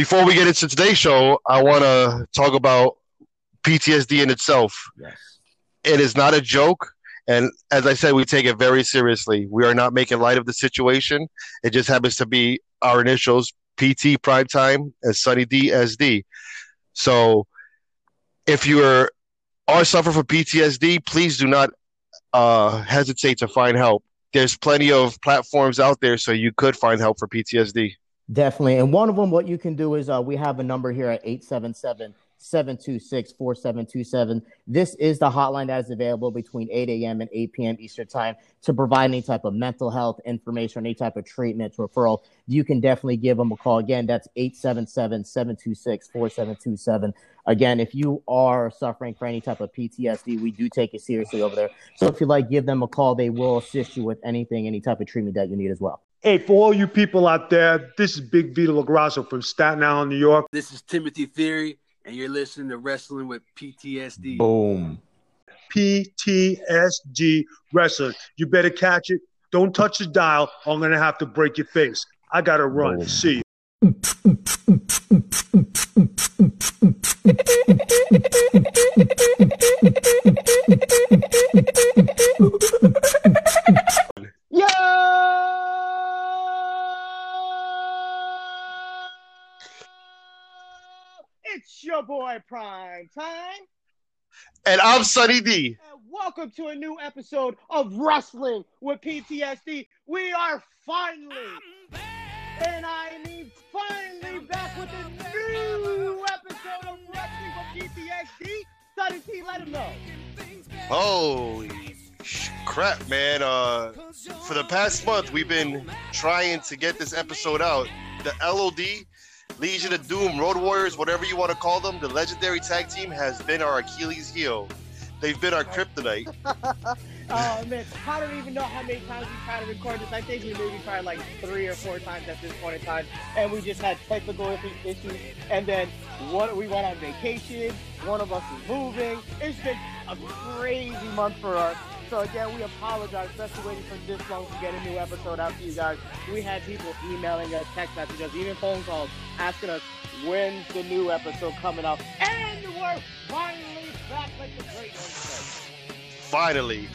Before we get into today's show, I want to talk about PTSD in itself. Yes. It is not a joke. And as I said, we take it very seriously. We are not making light of the situation. It just happens to be our initials, PT Prime Time, and Sunny D SD. So if you are suffering from PTSD, please do not hesitate to find help. There's plenty of platforms out there, so you could find help for PTSD. Definitely. And one of them, what you can do is we have a number here at 877-726-4727. This is the hotline that is available between 8 a.m. and 8 p.m. Eastern Time to provide any type of mental health information, any type of treatment, referral. You can definitely give them a call. Again, that's 877-726-4727. Again, if you are suffering from any type of PTSD, we do take it seriously over there. So if you like, give them a call. They will assist you with anything, any type of treatment that you need as well. Hey, for all you people out there, this is Big Vito LaGrasso from Staten Island, New York. This is Timothy Theory, and you're listening to Wrestling with PTSD. Boom. PTSD Wrestling. You better catch it. Don't touch the dial. I'm going to have to break your face. I got to run. Boom. See you. Your boy Prime Time, and I'm Sunny D, and welcome to a new episode of Wrestling with PTSD. We are finally, and I mean finally, back with a new episode of Wrestling with PTSD. Sunny D, let him know. Holy crap, man! For the past month, we've been trying to get this episode out. The LOD, Legion of Doom, Road Warriors, whatever you want to call them, the legendary tag team has been our Achilles heel. They've been our kryptonite. Oh, man. I don't even know how many times we tried to record this. I think we maybe tried like 3 or 4 times at this point in time, and we just had technical issues. And then we went on vacation. One of us is moving. It's been a crazy month for us. So, again, we apologize, especially waiting for this long to get a new episode out to you guys. We had people emailing us, text messages, even phone calls, asking us when's the new episode coming up. And we're finally back like the great one said. Finally.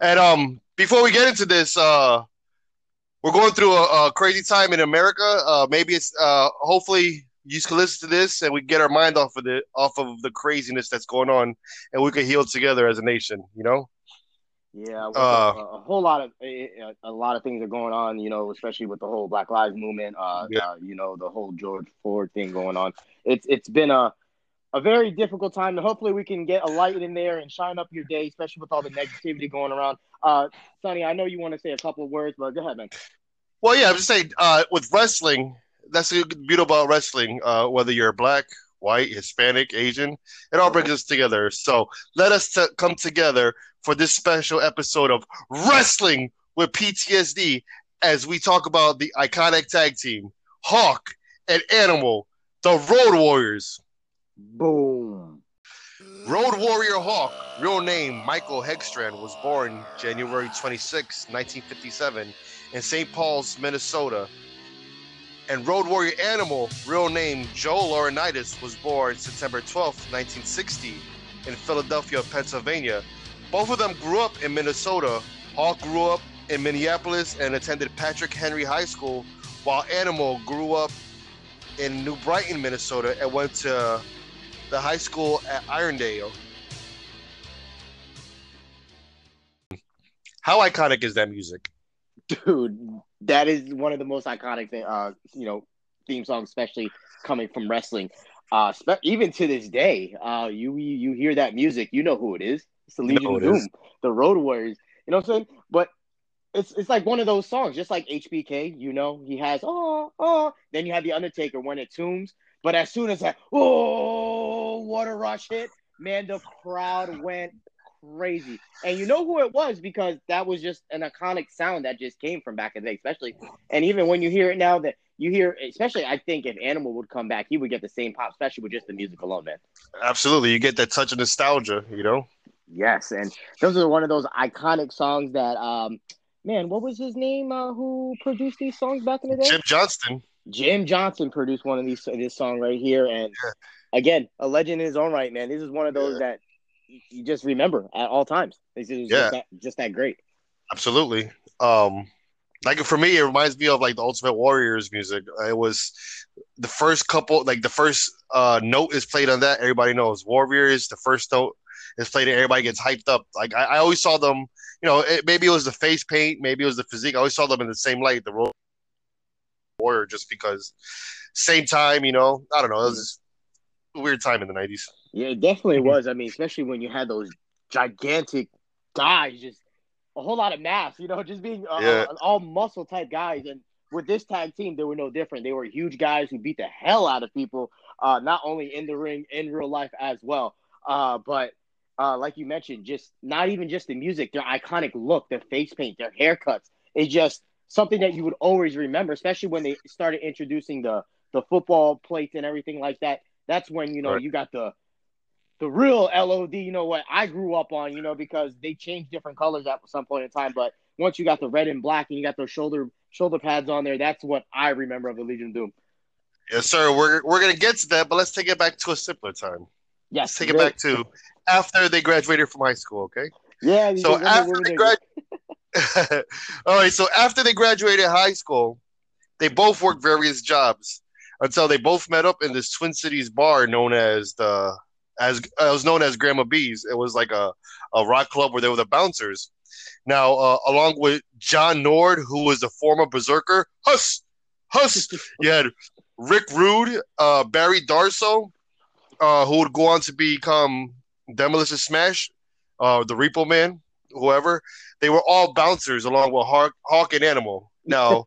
And before we get into this, we're going through a crazy time in America. Maybe it's hopefully you can listen to this, and we can get our mind off of the craziness that's going on, and we can heal together as a nation. You know? Yeah, a whole lot of things are going on. You know, especially with the whole Black Lives Movement. You know, the whole George Floyd thing going on. It's been a very difficult time, and hopefully we can get a light in there and shine up your day, especially with all the negativity going around. Sonny, I know you want to say a couple of words, but go ahead, man. Well, yeah, I'm just saying with wrestling. That's the beauty about wrestling, whether you're black, white, Hispanic, Asian, it all brings us together. So let us come together for this special episode of Wrestling with PTSD as we talk about the iconic tag team, Hawk and Animal, the Road Warriors. Boom. Road Warrior Hawk, real name Michael Hegstrand, was born January 26, 1957 in St. Paul's, Minnesota. And Road Warrior Animal, real name Joel Laurinaitis, was born September 12, 1960 in Philadelphia, Pennsylvania. Both of them grew up in Minnesota. Hawk grew up in Minneapolis and attended Patrick Henry High School, while Animal grew up in New Brighton, Minnesota, and went to the high school at Irondale. How iconic is that music? Dude, that is one of the most iconic, theme songs, especially coming from wrestling. Even to this day, you hear that music, you know who it is. It's the Legion of Doom, the Road Warriors. You know what I'm saying? But it's like one of those songs, just like HBK. You know, he has Then you have the Undertaker when it tombs. But as soon as that water rush hit, man, the crowd went crazy. And you know who it was, because that was just an iconic sound that just came from back in the day, especially. And even when you hear it now, especially I think if Animal would come back, he would get the same pop, especially with just the music alone, man. Absolutely. You get that touch of nostalgia, you know? Yes. And those are one of those iconic songs that, man, what was his name who produced these songs back in the day? Jim Johnston. Jim Johnson produced one of these, this song right here. And again, a legend in his own right, man. This is one of those that you just remember at all times. This is just that great. Absolutely. Like for me, it reminds me of like the Ultimate Warriors music. It was the first couple, like the first note is played on that. Everybody knows Warriors. The first note is played and everybody gets hyped up. Like I always saw them, you know, maybe it was the face paint, maybe it was the physique. I always saw them in the same light, the Warrior, just because same time, you know, I don't know. It was just a weird time in the 90s. Yeah, it definitely was. I mean, especially when you had those gigantic guys just, a whole lot of mass, you know, just being all muscle type guys. And with this tag team, they were no different. They were huge guys who beat the hell out of people, not only in the ring, in real life as well. But like you mentioned, just not even just the music, their iconic look, their face paint, their haircuts. It's just something that you would always remember, especially when they started introducing the football plates and everything like that. That's when, you know, you got the real LOD, you know, what I grew up on, you know, because they changed different colors at some point in time. But once you got the red and black and you got those shoulder pads on there, that's what I remember of the Legion of Doom. Yes, sir. We're going to get to that, but let's take it back to a simpler time. Yes. Let's take it back to after they graduated from high school, okay? Yeah. So after they graduated. All right. So after they graduated high school, they both worked various jobs until they both met up in this Twin Cities bar known as it was known as Grandma B's. It was like a rock club where they were the bouncers. Now, along with John Nord, who was the former Berserker, Huss. You had Rick Rude, Barry Darso, who would go on to become Demolition Smash, the Repo Man, whoever. They were all bouncers along with Hawk and Animal. Now,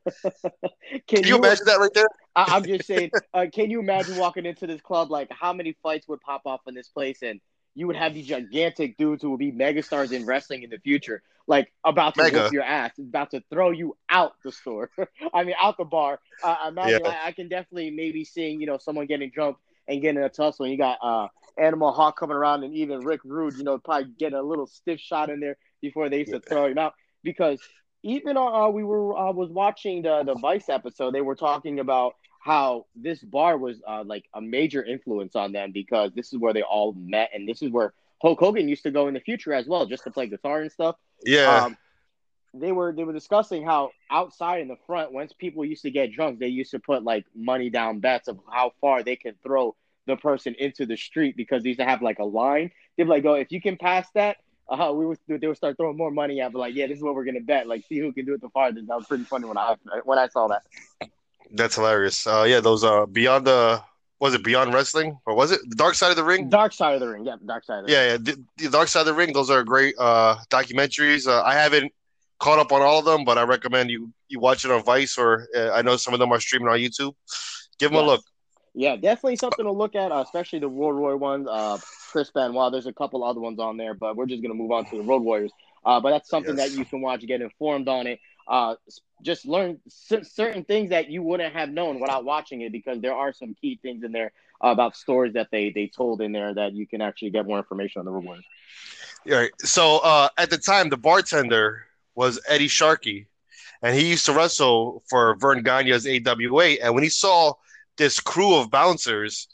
can you imagine that right there? I'm just saying, can you imagine walking into this club? Like, how many fights would pop off in this place? And you would have these gigantic dudes who will be megastars in wrestling in the future, like about to whip your ass, about to throw you out the store. I mean, out the bar. Imagine, I can definitely maybe seeing, you know, someone getting drunk and getting in a tussle. And you got Animal, Hawk coming around, and even Rick Rude, you know, probably getting a little stiff shot in there before they used to throw him out. Because even we were was watching the Vice episode, they were talking about how this bar was like a major influence on them because this is where they all met and this is where Hulk Hogan used to go in the future as well, just to play guitar and stuff. Yeah. They were discussing how outside in the front, once people used to get drunk, they used to put like money down bets of how far they could throw the person into the street because they used to have like a line. They'd be like, oh, if you can pass that, they would start throwing more money at, but like, yeah, this is what we're gonna bet. Like, see who can do it the farthest. That was pretty funny when I saw that. That's hilarious. Yeah, those beyond the was it Beyond Wrestling or was it the Dark Side of the Ring? Dark Side of the Ring, yeah, Dark Side. Of the Ring. Yeah, the Dark Side of the Ring. Those are great documentaries. I haven't caught up on all of them, but I recommend you watch it on Vice or I know some of them are streaming on YouTube. Give them a look. Yeah, definitely something to look at, especially the World Warrior ones. Chris Benoit, there's a couple other ones on there, but we're just going to move on to the Road Warriors. But that's something that you can watch, get informed on it. Just learn certain things that you wouldn't have known without watching it because there are some key things in there about stories that they told in there that you can actually get more information on the Road Warriors. All right. So at the time, the bartender was Eddie Sharkey, and he used to wrestle for Vern Gagne's AWA. And when he saw this crew of bouncers,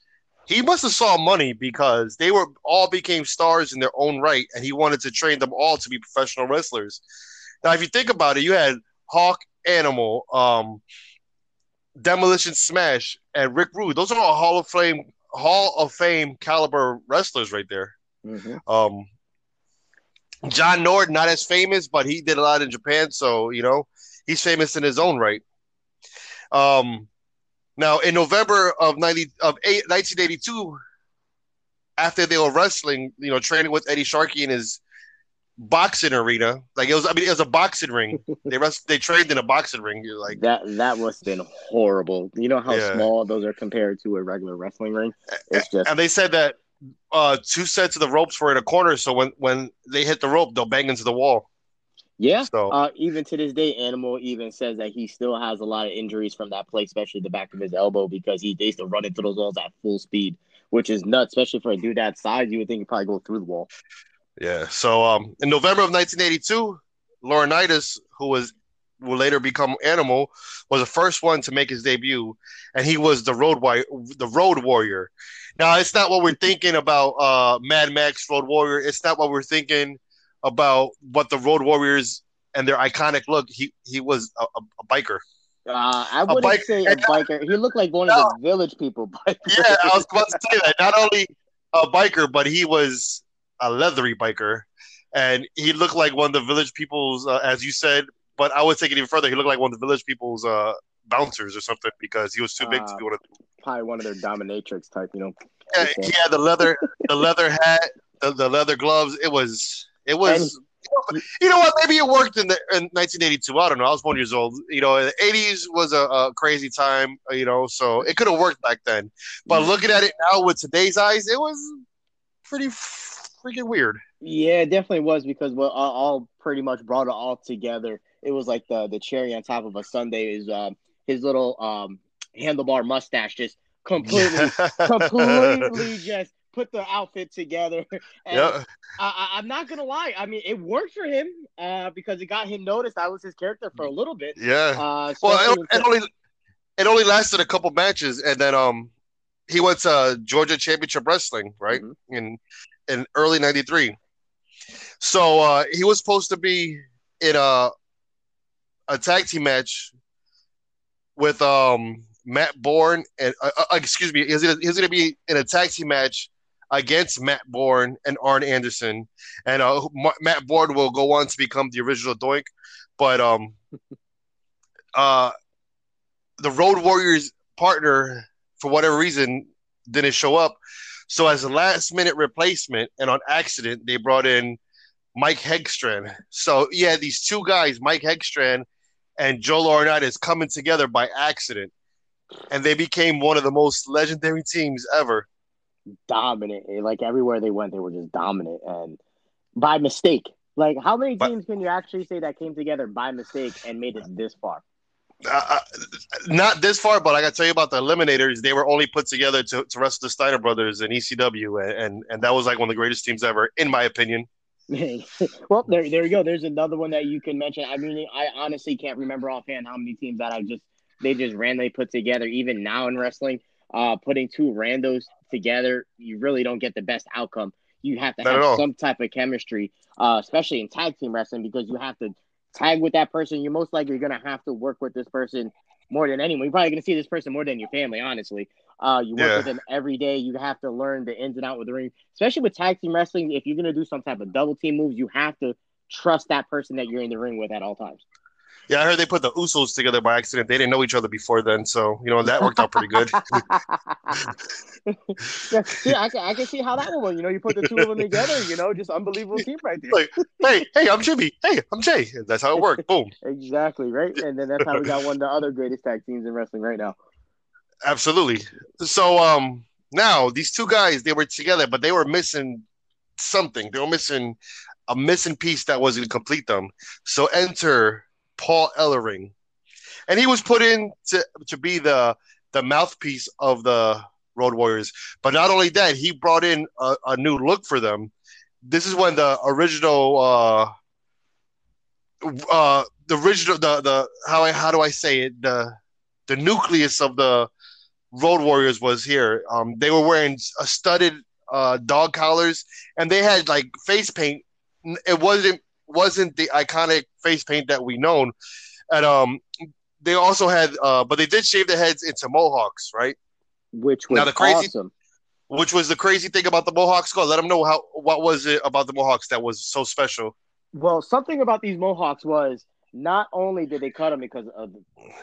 he must have saw money because they were all became stars in their own right, and he wanted to train them all to be professional wrestlers. Now, if you think about it, you had Hawk, Animal, Demolition Smash, and Rick Rude. Those are all Hall of Fame caliber wrestlers right there. Mm-hmm. John Nord, not as famous, but he did a lot in Japan, so you know he's famous in his own right. Now, in November of 1982, after they were wrestling, you know, training with Eddie Sharkey in his boxing arena, like it was a boxing ring. They trained in a boxing ring. You're like that must have been horrible. You know how small those are compared to a regular wrestling ring. It's just, and they said that two sets of the ropes were in a corner, so when they hit the rope, they'll bang into the wall. Yeah, so, even to this day, Animal even says that he still has a lot of injuries from that play, especially the back of his elbow, because they used to run into those walls at full speed, which is nuts, especially for a dude that size. You would think he'd probably go through the wall. Yeah, so in November of 1982, Laurinaitis, who will later become Animal, was the first one to make his debut, and he was the Road Warrior. Now, it's not what we're thinking about Mad Max Road Warrior. It's not what we're thinking about what the Road Warriors and their iconic look. He was a biker. I wouldn't say a biker. He looked like one of the village people. Bikers. Yeah, I was about to say that. Not only a biker, but he was a leathery biker. And he looked like one of the village people's, as you said, but I would take it even further. He looked like one of the village people's bouncers or something, because he was too big to be one of them. Probably one of their dominatrix type, you know. Yeah, he had the leather hat, the leather gloves. It was. You know what? Maybe it worked in 1982. I don't know. I was 1 year old. You know, the 80s was a crazy time. You know, so it could have worked back then. But looking at it now with today's eyes, it was pretty freaking weird. Yeah, it definitely was, because we all pretty much brought it all together. It was like the cherry on top of a sundae is his little handlebar mustache just completely just put the outfit together. And I'm not going to lie. I mean, it worked for him because it got him noticed. That was his character for a little bit. Yeah. It only lasted a couple matches, and then he went to Georgia Championship Wrestling, right? Mm-hmm. In early 93. So he was supposed to be in a tag team match with Matt Bourne and excuse me, he's going to be in a tag team match against Matt Bourne and Arn Anderson, and Matt Bourne will go on to become the original Doink, but the Road Warriors partner, for whatever reason, didn't show up. So as a last-minute replacement, and on accident, they brought in Mike Hegstrand. So you had these two guys, Mike Hegstrand and Joel Laurinaitis, coming together by accident, and they became one of the most legendary teams ever. Dominant. Like, everywhere they went, they were just dominant, and by mistake. Like, how many teams can you actually say that came together by mistake and made it this far? Not this far, but I got to tell you about the Eliminators. They were only put together to wrestle the Steiner Brothers and ECW, and that was like one of the greatest teams ever, in my opinion. Well, there you go. There's another one that you can mention. I mean, I honestly can't remember offhand how many teams that they just randomly put together. Even now in wrestling, putting two randos together, you really don't get the best outcome. You have to have some type of chemistry, especially in tag team wrestling, because you have to tag with that person. You're most likely going to have to work with this person more than anyone. You're probably going to see this person more than your family, honestly. You work with them every day. You have to learn the ins and outs of the ring, especially with tag team wrestling. If you're going to do some type of double team moves, you have to trust that person that you're in the ring with at all times. Yeah, I heard they put the Usos together by accident. They didn't know each other before then, so you know that worked out pretty good. Yeah, I can see how that one went. You know, you put the two of them together. You know, just unbelievable team right there. Like, hey, I'm Jimmy. Hey, I'm Jay. That's how it worked. Boom. Exactly right, and then that's how we got one of the other greatest tag teams in wrestling right now. Absolutely. So now these two guys, they were together, but they were missing something. They were missing a missing piece that wasn't complete them. So enter Paul Ellering, and he was put in to be the mouthpiece of the Road Warriors. But not only that, he brought in a new look for them. This is when the original, the nucleus of the Road Warriors was here. They were wearing studded dog collars, and they had like face paint. It wasn't the iconic face paint that we known, and they also had but they did shave their heads into mohawks, right? Which was the crazy thing about the mohawks. Go let them know what was it about the mohawks that was so special. Well, something about these mohawks was, not only did they cut them because of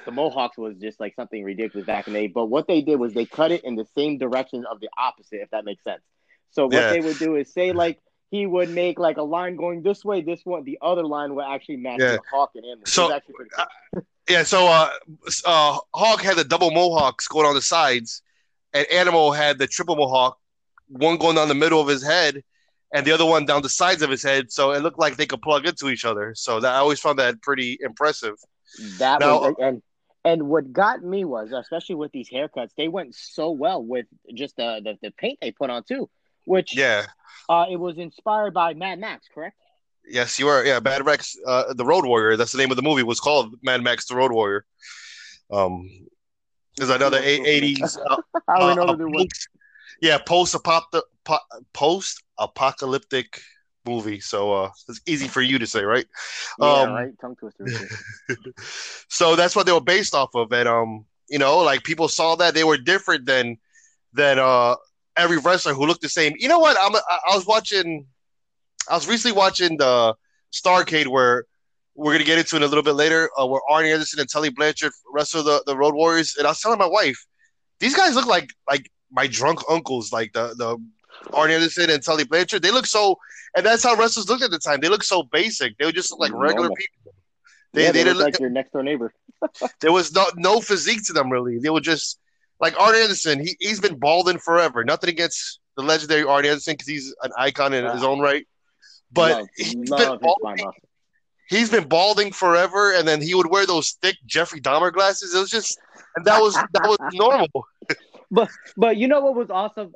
the mohawks was just like something ridiculous back in the day, but what they did was they cut it in the same direction of the opposite, if that makes sense. So what they would do is say, like, he would make like a line going this way. This one, the other line would actually match the Hawk and him. So, so Hawk had the double mohawks going on the sides, and Animal had the triple mohawk, one going down the middle of his head, and the other one down the sides of his head. So it looked like they could plug into each other. So I always found that pretty impressive. That was, and what got me was, especially with these haircuts, they went so well with just the paint they put on too. Which it was inspired by Mad Max, correct? Yes, you are. Yeah, Mad Max, the Road Warrior. That's the name of the movie. Was called Mad Max: The Road Warrior. There's another 80s. Yeah, post-apocalyptic movie. So it's easy for you to say, right? Yeah, right. Tongue twister. So that's what they were based off of, and you know, like people saw that they were different than every wrestler who looked the same. You know what? I was recently watching the Starrcade, where we're gonna get into it a little bit later, where Arn Anderson and Tully Blanchard wrestle the Road Warriors. And I was telling my wife, these guys look like my drunk uncles, like the Arn Anderson and Tully Blanchard. They look so, and that's how wrestlers looked at the time. They look so basic. They would just look like regular people. They didn't look like your next door neighbor. There was no physique to them really. They were just like Arn Anderson. He's been balding forever. Nothing against the legendary Arn Anderson because he's an icon in his own right. But he's been balding forever, and then he would wear those thick Jeffrey Dahmer glasses. It was just, and that was normal. But you know what was awesome?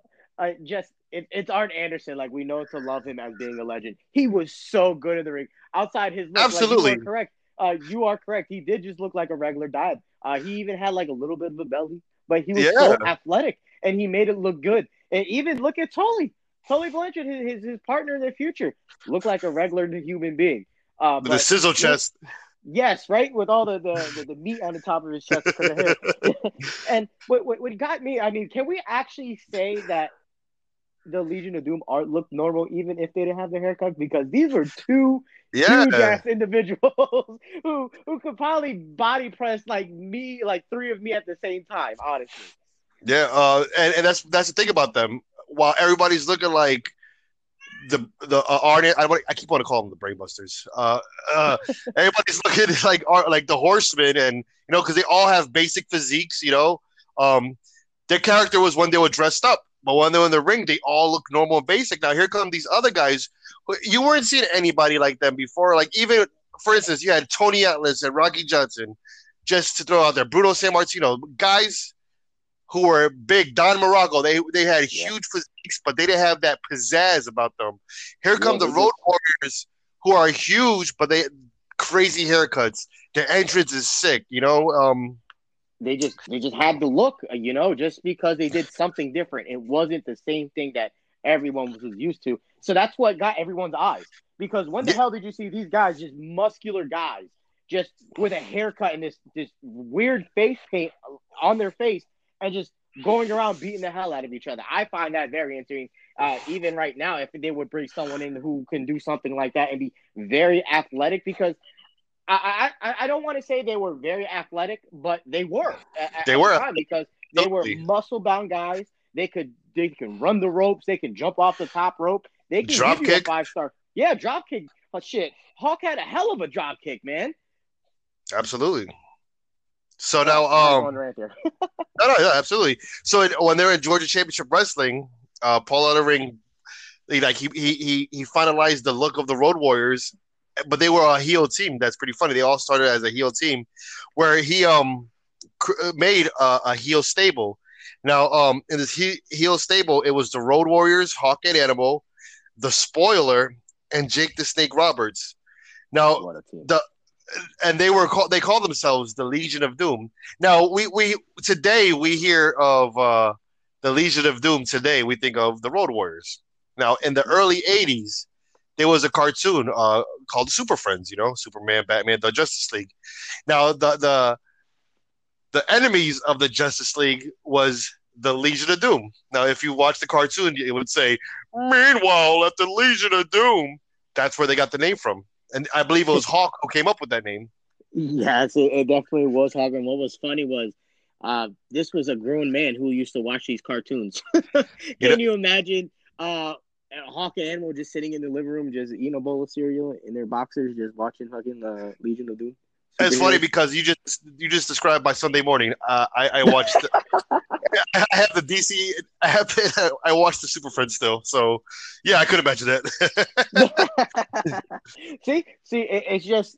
It's Arn Anderson. Like, we know to love him as being a legend. He was so good in the ring. Outside his look, absolutely, like, you are correct. He did just look like a regular dime. He even had like a little bit of a belly, but he was so athletic, and he made it look good. And even look at Tully. Tully Blanchard, his partner in the future, looked like a regular human being. With a sizzle chest. Yes, right? With all the meat on the top of his chest. Because of him. And what got me, I mean, can we actually say that the Legion of Doom looked normal even if they didn't have their haircut? Because these were two huge-ass individuals who could probably body press like three of me at the same time, honestly. Yeah, and that's the thing about them. While everybody's looking like the artist, I keep wanting to call them the Brainbusters. Everybody's looking like the Horsemen, and you know, because they all have basic physiques. You know, their character was when they were dressed up, but when they were in the ring, they all look normal and basic. Now here come these other guys. You weren't seeing anybody like them before. Like even for instance, you had Tony Atlas and Rocky Johnson, just to throw out there. Bruno Sammartino, guys who were big. Don Morocco, they had huge physiques, but they didn't have that pizzazz about them. Here come the Road Warriors, who are huge, but they crazy haircuts. Their entrance is sick, you know. They just had the look, you know, just because they did something different. It wasn't the same thing that everyone was used to. So that's what got everyone's eyes. Because when the hell did you see these guys, just muscular guys, just with a haircut and this weird face paint on their face, and just going around beating the hell out of each other? I find that very interesting. Even right now, if they would bring someone in who can do something like that and be very athletic, because I don't want to say they were very athletic, but they were. Because they were muscle-bound guys. They can run the ropes. They can jump off the top rope. They can drop give you kick. A five-star. Yeah, drop kick. Oh, shit. Hawk had a hell of a drop kick, man. Absolutely. So now, no, absolutely. So when they're at Georgia Championship Wrestling, Paul Ellering, he finalized the look of the Road Warriors, but they were a heel team. That's pretty funny. They all started as a heel team, where he made a heel stable. Now, in this heel stable, it was the Road Warriors, Hawk and Animal, the Spoiler, and Jake the Snake Roberts. Now And they were called. They call themselves the Legion of Doom. Now we today we hear of the Legion of Doom. Today we think of the Road Warriors. Now in the early '80s, there was a cartoon called Super Friends. You know, Superman, Batman, the Justice League. Now the enemies of the Justice League was the Legion of Doom. Now if you watch the cartoon, it would say, "Meanwhile, at the Legion of Doom." That's where they got the name from. And I believe it was Hawk who came up with that name. Yes, it definitely was Hawk. And what was funny was this was a grown man who used to watch these cartoons. Can you imagine Hawk and Animal just sitting in the living room, just eating a bowl of cereal in their boxers, just watching fucking the Legion of Doom? It's funny because you just described my Sunday morning. I watched. I watched the Super Friends still. So yeah, I could imagine that. See, it's just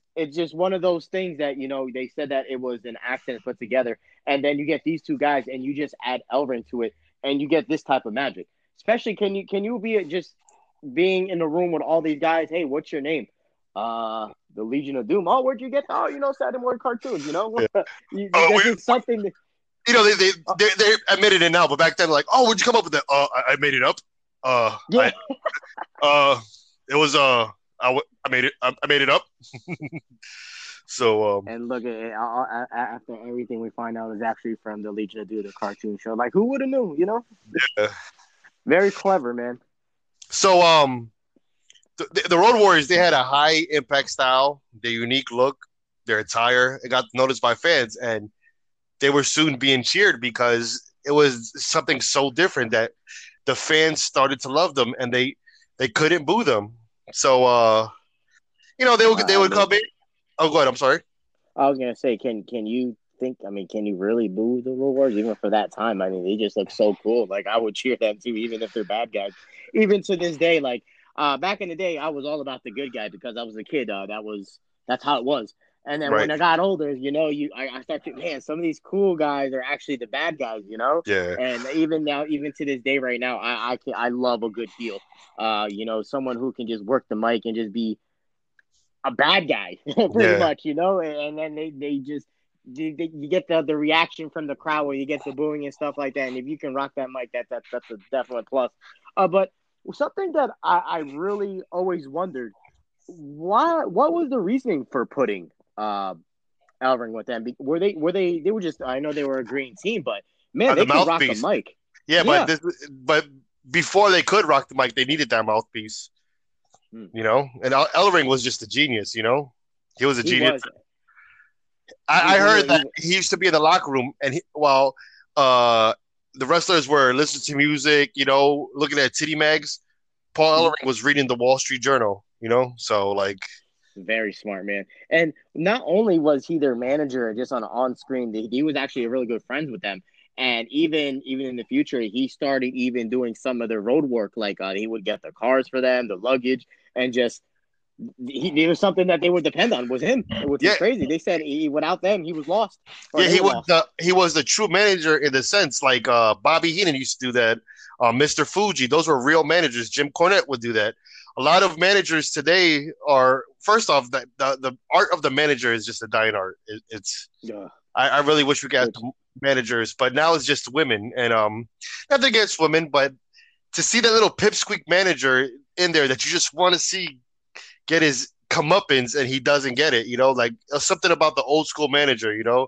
one of those things that, you know, they said that it was an accident put together, and then you get these two guys, and you just add Ellering to it, and you get this type of magic. Especially, can you be just being in the room with all these guys? Hey, what's your name? The Legion of Doom. Oh, where'd you get that? Oh, you know, Saturday morning cartoons, you know? Yeah. Something that... You know, they admitted it now, but back then, like, oh, where'd you come up with that? I made it up. Yeah. I made it up. So, and look at it, after everything we find out is actually from the Legion of Doom, the cartoon show. Like, who would have knew? You know, yeah. Very clever, man. So, the Road Warriors, they had a high impact style, their unique look, their attire. It got noticed by fans, and they were soon being cheered because it was something so different that the fans started to love them, and they couldn't boo them. So, you know, they would come in. Oh, go ahead. I'm sorry. I was gonna say, can you think? I mean, can you really boo the Road Warriors even for that time? I mean, they just look so cool. Like, I would cheer them too, even if they're bad guys. Even to this day, like back in the day, I was all about the good guy because I was a kid. That's how it was. And then when I got older, you know, I started, man, some of these cool guys are actually the bad guys, you know? Yeah. And even now, even to this day right now, I love a good heel. You know, someone who can just work the mic and just be a bad guy pretty much, you know? And then they you get the reaction from the crowd where you get the booing and stuff like that. And if you can rock that mic, that's a definite plus. But something that I really always wondered, what was the reasoning for putting Ellering with them? They were just, I know they were a green team, but man, they could rock the mic. Yeah, yeah. But before they could rock the mic, they needed that mouthpiece, you know? And Ellering was just a genius, you know? He was a genius. I heard that he used to be in the locker room, and while the wrestlers were listening to music, you know, looking at titty mags, Paul Ellering was reading the Wall Street Journal, you know? So, like... Very smart, man. And not only was he their manager just on screen, he was actually a really good friend with them. And even in the future, he started even doing some of their road work. Like he would get the cars for them, the luggage, and just there was something that they would depend on was him, which is crazy. They said without them, he was lost. Yeah, he was the true manager in the sense like Bobby Heenan used to do that. Mr. Fuji, those were real managers. Jim Cornette would do that. A lot of managers today are, first off, the art of the manager is just a dying art. I really wish we got managers, but now it's just women. And nothing against women, but to see that little pipsqueak manager in there that you just want to see get his comeuppance and he doesn't get it, you know, like something about the old school manager, you know.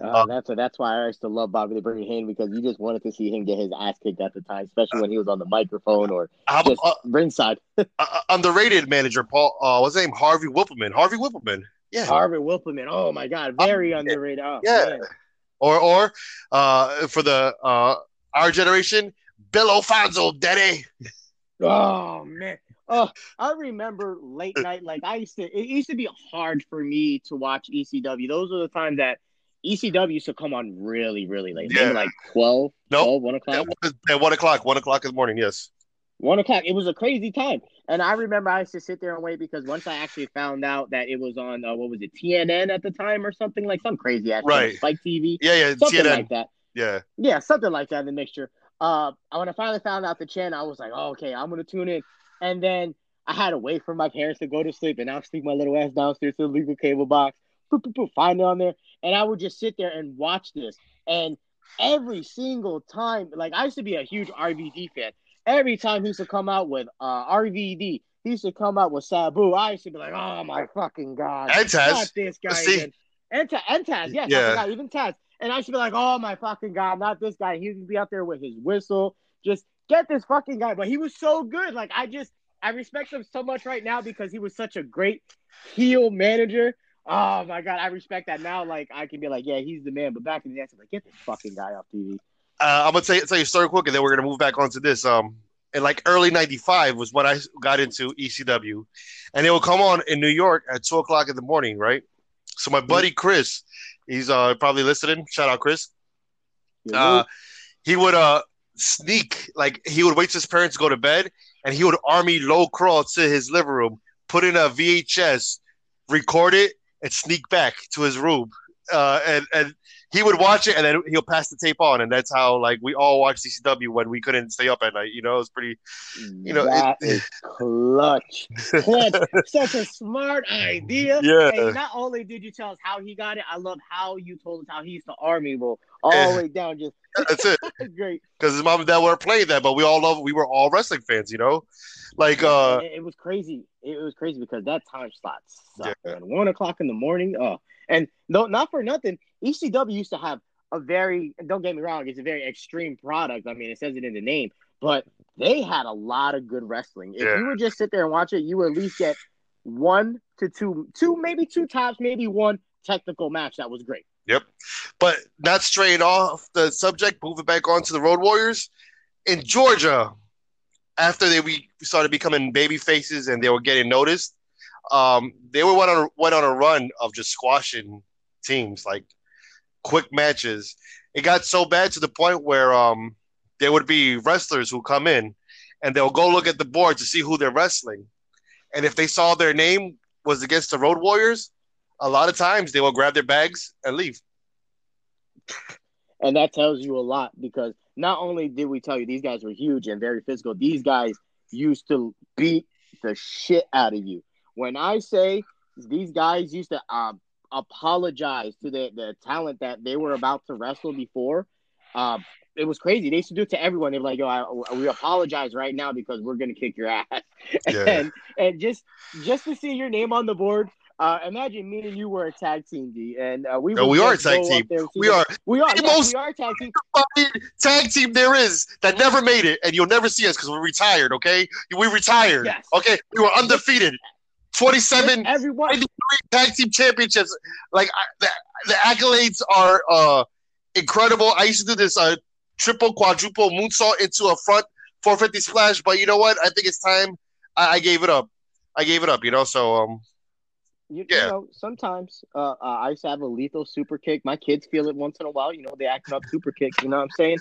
That's why I used to love Bobby the Brain Heenan, because you just wanted to see him get his ass kicked at the time, especially when he was on the microphone or just ringside. Underrated manager, Paul. What's his name? Harvey Whippleman. Yeah. Harvey Whippleman. Oh my God, very underrated. Oh, yeah. Man. Or for the our generation, Bill Alfonso, Daddy. Oh man. Oh, I remember late night. Like it used to be hard for me to watch ECW. Those were the times that ECW used to come on really, really late. Yeah. Maybe like 1 o'clock. At 1 o'clock in the morning, yes. 1 o'clock. It was a crazy time. And I remember I used to sit there and wait, because once I actually found out that it was on, TNN at the time or something, like some crazy action. Right. Spike TV. Yeah, something TNN. Like that. Yeah. Yeah, something like that in the mixture. When I finally found out the channel, I was like, oh, okay, I'm going to tune in. And then I had to wait for my parents to go to sleep, and I'll sneak my little ass downstairs to the legal cable box. Find it on there, and I would just sit there and watch this. And every single time, like I used to be a huge RVD fan. Every time he used to come out with RVD, he used to come out with Sabu. I used to be like, oh my fucking God, and Taz, this guy, and Taz, yes, yeah. I forgot, even Taz. And I used to be like, oh my fucking God, not this guy. He would be out there with his whistle, just get this fucking guy. But he was so good. Like I respect him so much right now because he was such a great heel manager. Oh my God, I respect that now. Like I can be like, yeah, he's the man. But back in the day, I'm like, get this fucking guy off TV. I'm gonna tell you a story quick, and then we're gonna move back onto this. And like early '95 was when I got into ECW, and it would come on in New York at 2 o'clock in the morning, right? So my buddy Chris, he's probably listening. Shout out Chris. He would sneak, like he would wait till his parents go to bed, and he would army low crawl to his living room, put in a VHS, record it, and sneak back to his room, and he would watch it and then he'll pass the tape on, and that's how like we all watched CCW when we couldn't stay up at night. You know, it was pretty. You know, that is clutch. Such a smart idea. Yeah. And not only did you tell us how he got it, I love how you told us how he used to army roll all the way down. Just that's it. Great. Because his mom and dad weren't playing that, but we all love. We were all wrestling fans. You know, like it was crazy. It was crazy because that time slot sucked. Yeah. 1 o'clock in the morning. And no, not for nothing. ECW used to have a very, don't get me wrong, it's a very extreme product. I mean, it says it in the name, but they had a lot of good wrestling. If you would just sit there and watch it, you would at least get one to two, maybe two tops, maybe one technical match that was great. Yep. But not straying off the subject, moving back onto the Road Warriors in Georgia, after we started becoming baby faces and they were getting noticed, they went on a run of just squashing teams, like quick matches. It got so bad to the point where there would be wrestlers who come in and they'll go look at the board to see who they're wrestling. And if they saw their name was against the Road Warriors, a lot of times they will grab their bags and leave. And that tells you a lot, because not only did we tell you these guys were huge and very physical, these guys used to beat the shit out of you. When I say these guys used to apologize to the talent that they were about to wrestle before, it was crazy. They used to do it to everyone. They were like, yo, we apologize right now because we're going to kick your ass. Yeah. And just to see your name on the board, imagine me and you were a tag team, D. And we are a tag team. We are a tag team. Tag team there is that never made it, and you'll never see us because we're retired, okay? We retired, yes. Okay? We were undefeated. 27 tag team championships. Like the accolades are incredible. I used to do this triple, quadruple moonsault into a front 450 splash, but you know what? I think it's time I gave it up. You know, so you know, sometimes I used to have a lethal super kick. My kids feel it once in a while. You know, they acting up super kicks. You know what I'm saying?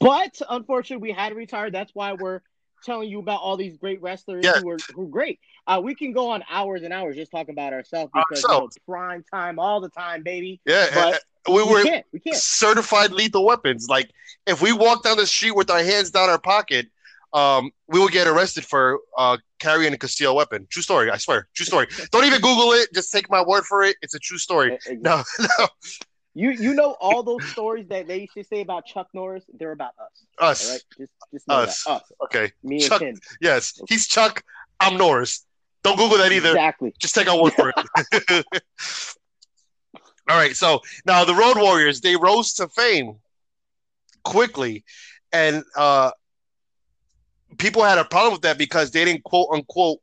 But unfortunately, we had retired. That's why we're telling you about all these great wrestlers who are great. We can go on hours and hours just talking about ourselves because it's prime time all the time, baby. Yeah, but we can't. Certified lethal weapons. Like if we walk down the street with our hands down our pocket, we will get arrested for carrying a concealed weapon. True story, I swear. True story. Don't even Google it. Just take my word for it. It's a true story. No. You know all those stories that they used to say about Chuck Norris? They're about us. Us. Right? Just know us. That. Us. Okay. Me Chuck, and Ken. Yes. Okay. He's Chuck. I'm Norris. Don't Google that either. Exactly. Just take our word for it. All right. So now the Road Warriors, they rose to fame quickly. And people had a problem with that because they didn't, quote, unquote,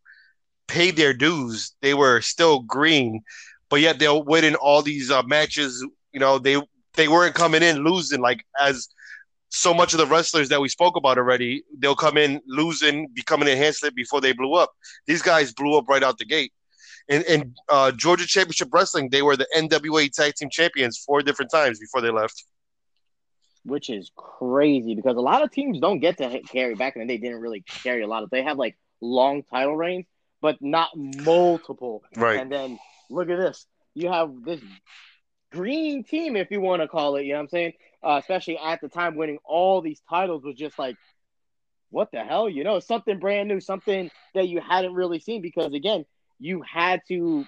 pay their dues. They were still green. But yet they'll win in all these matches. You know, they weren't coming in losing, like as so much of the wrestlers that we spoke about already. They'll come in losing, become an enhancement before they blew up. These guys blew up right out the gate. In Georgia Championship Wrestling, they were the NWA Tag Team Champions 4 different times before they left. Which is crazy because a lot of teams don't get to carry back, and they didn't really carry a lot of. They have like long title reigns, but not multiple. Right. And then look at this. You have this green team, if you want to call it, you know what I'm saying? Especially at the time, winning all these titles was just like, what the hell? You know, something brand new, something that you hadn't really seen because, again, you had to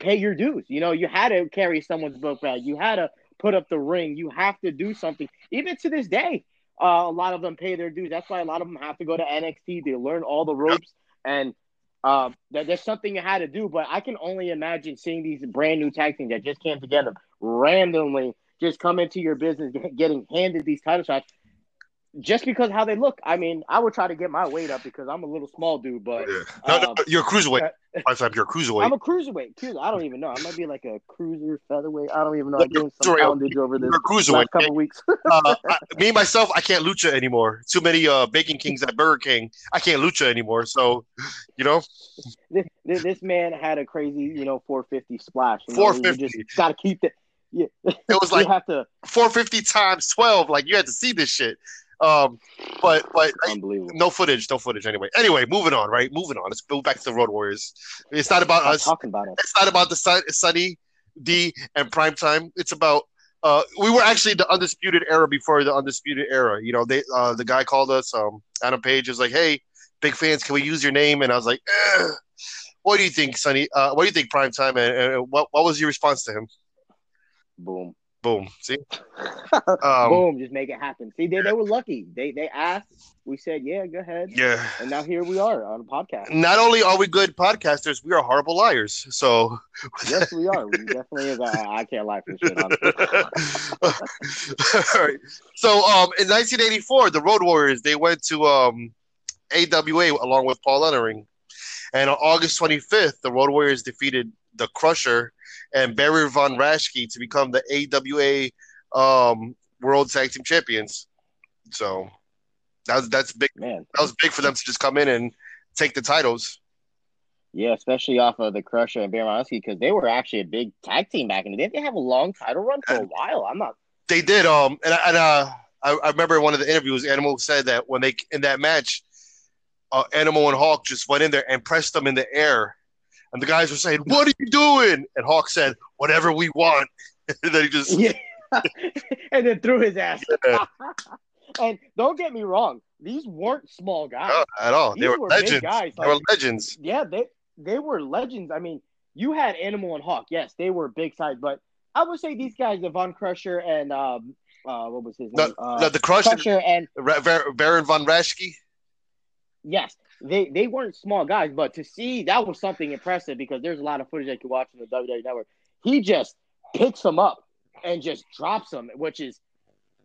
pay your dues. You know, you had to carry someone's book bag. You had to put up the ring. You have to do something. Even to this day, a lot of them pay their dues. That's why a lot of them have to go to NXT. They learn all the ropes and – there's something you had to do, but I can only imagine seeing these brand new tag teams that just came together randomly, just come into your business, getting handed these title shots just because how they look. I mean, I would try to get my weight up because I'm a little small dude, but you're a cruiserweight. You're a cruiserweight. I'm a cruiserweight. I don't even know. I might be like a cruiser featherweight. I don't even know. I'm doing some poundage over this last couple weeks. Me myself, I can't lucha anymore. Too many Bacon Kings at Burger King. I can't lucha anymore. So, you know, this man had a crazy, 450 splash. 450. You just gotta keep that. Yeah, it was like 450 times 12. Like you had to see this shit. But no footage. Anyway, moving on, right? Moving on. Let's go back to the Road Warriors. It's not about us. Talking about it. It's not about the Sunny D and Primetime. It's about We were actually the Undisputed Era before the Undisputed Era. You know, they the guy called us, Adam Page was like, "Hey, big fans, can we use your name?" And I was like, "Ugh. What do you think, Sonny? What do you think, Primetime?" And what was your response to him? Boom. Boom. See? Boom. Just make it happen. See, they were lucky. They asked. We said, yeah, go ahead. Yeah. And now here we are on a podcast. Not only are we good podcasters, we are horrible liars. So yes, we are. We definitely is. I can't lie for shit, honestly. All right. So in 1984, the Road Warriors, they went to AWA along with Paul Ellering. And on August 25th, the Road Warriors defeated the Crusher and Barry Von Raschke to become the AWA World Tag Team Champions. So that's big, man. That was big for them to just come in and take the titles. Yeah, especially off of the Crusher and Barry Von Raschke, because they were actually a big tag team back in the day. They have a long title run for a while. They did. I remember in one of the interviews, Animal said that when they in that match, Animal and Hawk just went in there and pressed them in the air. And the guys were saying, "What are you doing?" And Hawk said, "Whatever we want." And then he just and then threw his ass. Yeah. And don't get me wrong, these weren't small guys. Not at all. These were legends. Guys. They were legends. Yeah, they were legends. I mean, you had Animal and Hawk. Yes, they were big size, but I would say these guys, the Von Crusher and what was his name? The Crusher and Baron Von Raschke. Yes, they weren't small guys, but to see that was something impressive because there's a lot of footage that you watch on the WWE Network. He just picks them up and just drops them, which is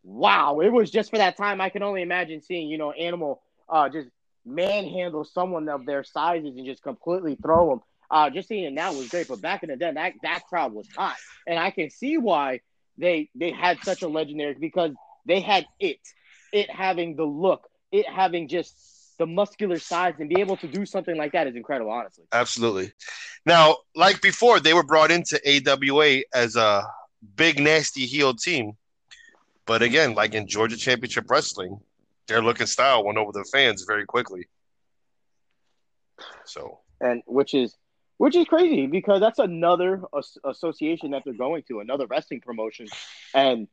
wow. It was just for that time. I can only imagine seeing, you know, Animal just manhandle someone of their sizes and just completely throw them. Just seeing it now was great, but back in the day, that crowd was hot, and I can see why they had such a legendary because they had it having the look, it having just the muscular size and be able to do something like that is incredible, honestly. Absolutely. Now, like before, they were brought into AWA as a big, nasty heel team. But again, like in Georgia Championship Wrestling, their look and style went over the fans very quickly. So, and which is crazy because that's another association that they're going to, another wrestling promotion, and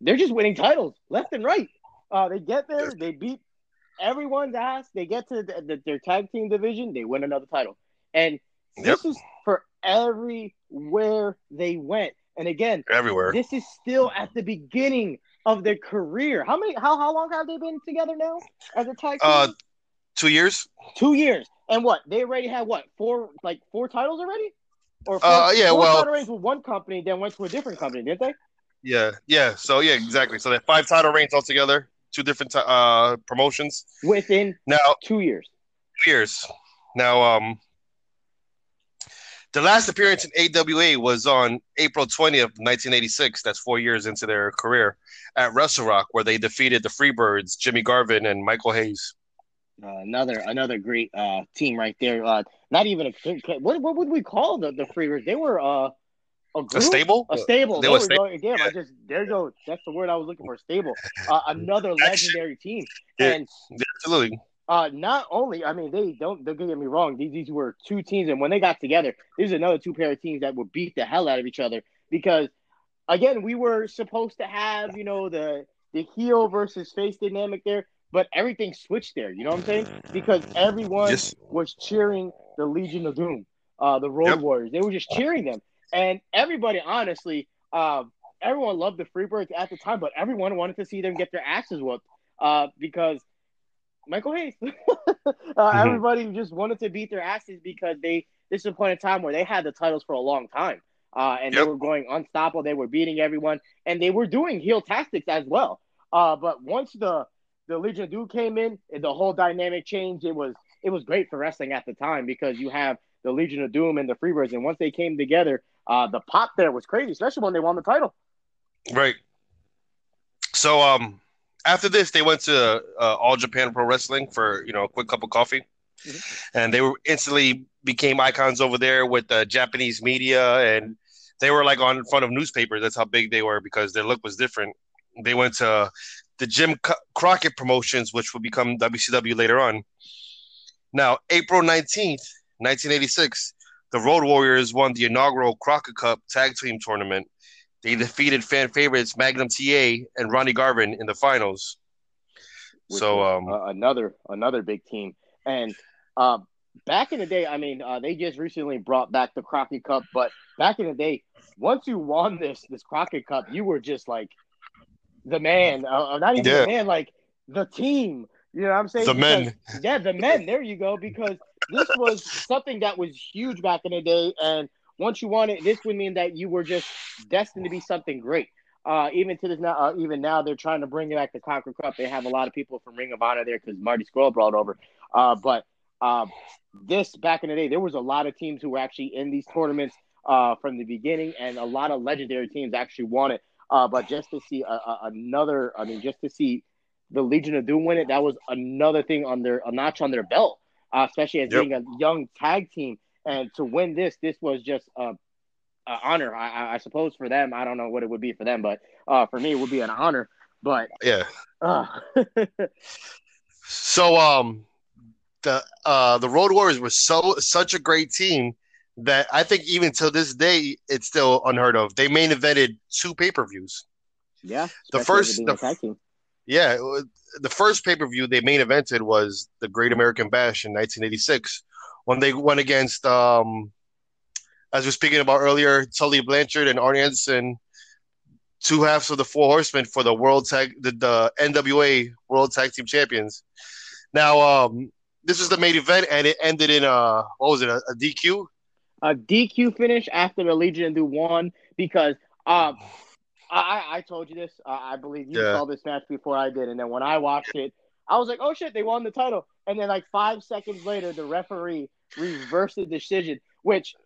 they're just winning titles left and right. They get there, they beat everyone's ass. They get to their tag team division. They win another title, and this is for everywhere they went. And again, everywhere. This is still at the beginning of their career. How long have they been together now as a tag team? 2 years. 2 years, and what they already had four titles already, or four title reigns with one company, then went to a different company, didn't they? Yeah. So yeah, exactly. So they had 5 title reigns altogether. 2 different promotions within now 2 years. 2 years. Now, the last appearance in AWA was on April 20th, 1986. That's 4 years into their career at Wrestle Rock, where they defeated the Freebirds, Jimmy Garvin, and Michael Hayes. Another great team right there. Not even a what would we call the Freebirds? They were a stable? A stable. They were stable. Again, yeah. That's the word I was looking for, stable. Another legendary team. And absolutely. Not only, I mean, don't get me wrong. These were 2 teams, and when they got together, these are another 2 pair of teams that would beat the hell out of each other because, again, we were supposed to have, you know, the heel versus face dynamic there, but everything switched there, you know what I'm saying? Because everyone was cheering the Legion of Doom, the Road Warriors. They were just cheering them. And everybody, honestly, everyone loved the Freebirds at the time, but everyone wanted to see them get their asses whooped because Michael Hayes. Everybody just wanted to beat their asses because this is a point in time where they had the titles for a long time. And they were going unstoppable. They were beating everyone. And they were doing heel tactics as well. But once the Legion of Doom came in, the whole dynamic changed. It was great for wrestling at the time because you have the Legion of Doom and the Freebirds. And once they came together, the pop there was crazy, especially when they won the title. Right. So after this, they went to All Japan Pro Wrestling for, you know, a quick cup of coffee. Mm-hmm. And they were instantly became icons over there with the Japanese media. And they were like on front of newspapers. That's how big they were because their look was different. They went to the Jim Crockett Promotions, which would become WCW later on. Now, April 19th, 1986, the Road Warriors won the inaugural Crockett Cup Tag Team Tournament. They defeated fan favorites Magnum TA and Ronnie Garvin in the finals. Another big team. And back in the day, I mean, they just recently brought back the Crockett Cup. But back in the day, once you won this Crockett Cup, you were just like the man. Not even the man, like the team. You know what I'm saying? Men. Yeah, the men. There you go. Because this was something that was huge back in the day. And once you won it, this would mean that you were just destined to be something great. Even to this now, they're trying to bring back the Crockett Cup. They have a lot of people from Ring of Honor there because Marty Scurll brought over. But this back in the day, there was a lot of teams who were actually in these tournaments from the beginning, and a lot of legendary teams actually won it. But just to see just to see the Legion of Doom win it, that was another thing a notch on their belt, especially as being a young tag team. And to win this was just an honor, I suppose, for them. I don't know what it would be for them, but for me, it would be an honor. But So the Road Warriors were such a great team that I think even till this day, it's still unheard of. They main evented 2 pay-per-views. Yeah, the first pay-per-view they main evented was the Great American Bash in 1986 when they went against. As we were speaking about earlier, Tully Blanchard and Arn Anderson, two halves of the Four Horsemen for the NWA World Tag Team Champions. Now, this was the main event, and it ended in a DQ? A DQ finish after the Legion of Doom won, because I told you this. I believe you saw this match before I did, and then when I watched it, I was like, oh, shit, they won the title. And then like 5 seconds later, the referee reversed the decision, which –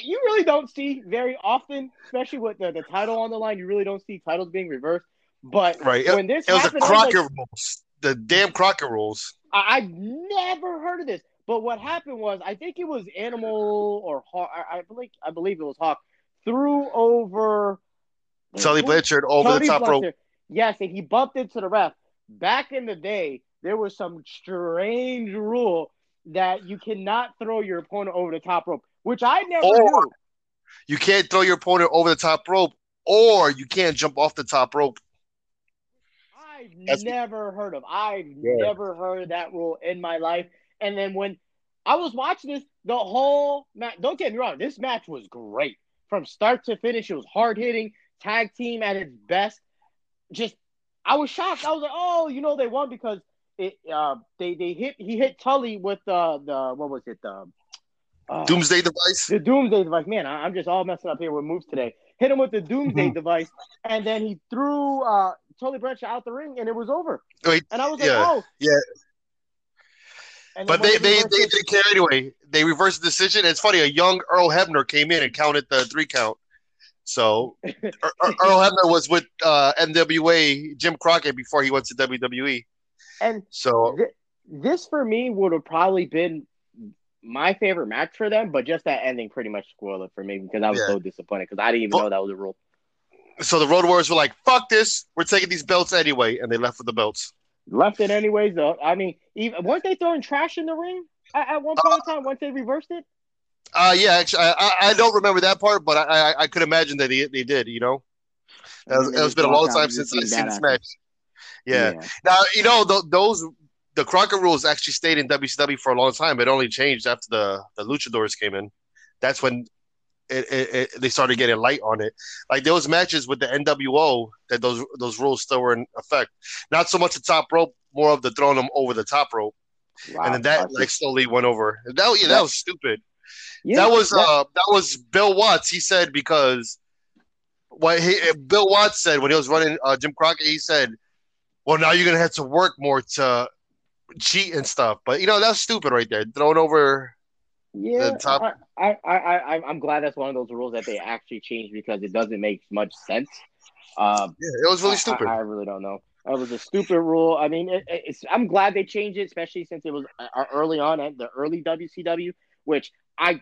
you really don't see very often, especially with the title on the line. You really don't see titles being reversed. But when this happened, it was the Crockett rules. The damn Crockett rules. I've never heard of this. But what happened was, I think it was Animal or Hawk. I believe it was Hawk. Threw over Tully Blanchard over the top rope. Yes, and he bumped into the ref. Back in the day, there was some strange rule that you cannot throw your opponent over the top rope. Which I never knew. You can't throw your opponent over the top rope, or you can't jump off the top rope. I've never heard of that rule in my life. And then when I was watching this, the whole match, don't get me wrong, this match was great. From start to finish, it was hard-hitting, tag team at its best. Just, I was shocked. I was like, oh, you know, they won because he hit Tully with Doomsday Device. The Doomsday Device. Man, I'm just all messing up here with moves today. Hit him with the Doomsday Device, and then he threw Tully Blanchard out the ring, and it was over. And I was like, oh. Yeah. But they cared anyway. They reversed the decision. It's funny. A young Earl Hebner came in and counted the 3 count. So Earl Hebner was with NWA Jim Crockett before he went to WWE. And so this, for me, would have probably been my favorite match for them, but just that ending pretty much spoiled it for me because I was so disappointed because I didn't even know that was a rule. So the Road Warriors were like, fuck this, we're taking these belts anyway, and they left with the belts. Left it anyways, though. I mean, weren't they throwing trash in the ring at one point in time once they reversed it? Yeah, actually, I don't remember that part, but I could imagine that they did, you know? It's been a long time since I've seen this match. Yeah. Now, you know, the Crockett rules actually stayed in WCW for a long time. It only changed after the Luchadors came in. That's when they started getting light on it. Like there was matches with the NWO that those rules still were in effect. Not so much the top rope, more of the throwing them over the top rope. Wow, and then that slowly went over. That was stupid. Yeah, that was Bill Watts. He said because what Bill Watts said when he was running Jim Crockett, he said, "Well, now you're gonna have to work more to cheat and stuff," but you know that's stupid right there. Throwing over the top. I'm glad that's one of those rules that they actually changed because it doesn't make much sense. It was really stupid. I really don't know. It was a stupid rule. I mean, I'm glad they changed it, especially since it was early on at the early WCW, which I'm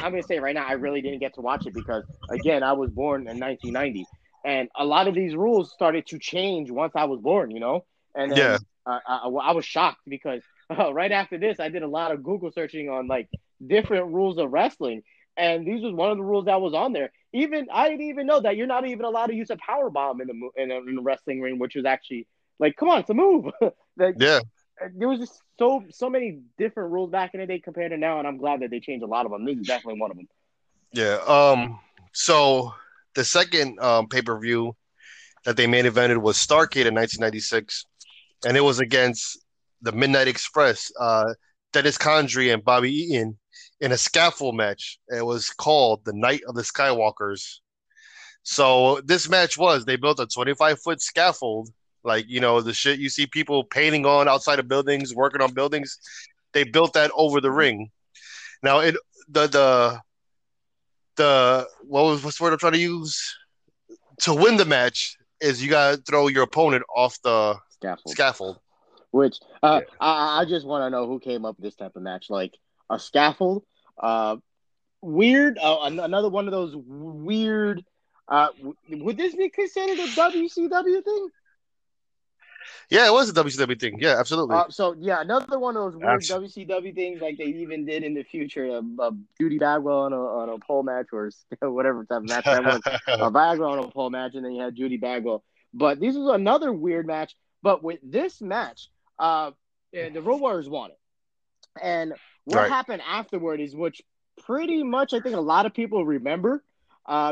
gonna say right now, I really didn't get to watch it because again, I was born in 1990, and a lot of these rules started to change once I was born. You know, and then, I was shocked because right after this, I did a lot of Google searching on like different rules of wrestling, and these was one of the rules that was on there. even I didn't even know that you're not even allowed to use a power bomb in a wrestling ring, which was actually like, come on, it's a move. Like, yeah, there was just so many different rules back in the day compared to now, and I'm glad that they changed a lot of them. This is definitely one of them. Yeah. So the second pay-per-view that they main evented was Starrcade in 1996, and it was against the Midnight Express, Dennis Condrey and Bobby Eaton, in a scaffold match. It was called the Night of the Skywalkers. So this match was, they built a 25-foot scaffold, like, you know, the shit you see people painting on outside of buildings, working on buildings. They built that over the ring. Now, what's the word I'm trying to use? To win the match is you got to throw your opponent off the scaffold. Which, yeah. I just want to know who came up with this type of match. Like, a scaffold, weird. Another one of those weird. Would this be considered a WCW thing? Yeah, it was a WCW thing. Yeah, absolutely. Another one of those weird WCW things, like they even did in the future, a Judy Bagwell on a pole match or whatever type of match that was. A Bagwell on a pole match, and then you had Judy Bagwell. But this was another weird match. But with this match, the Road Warriors won it, and what happened afterward is which pretty much I think a lot of people remember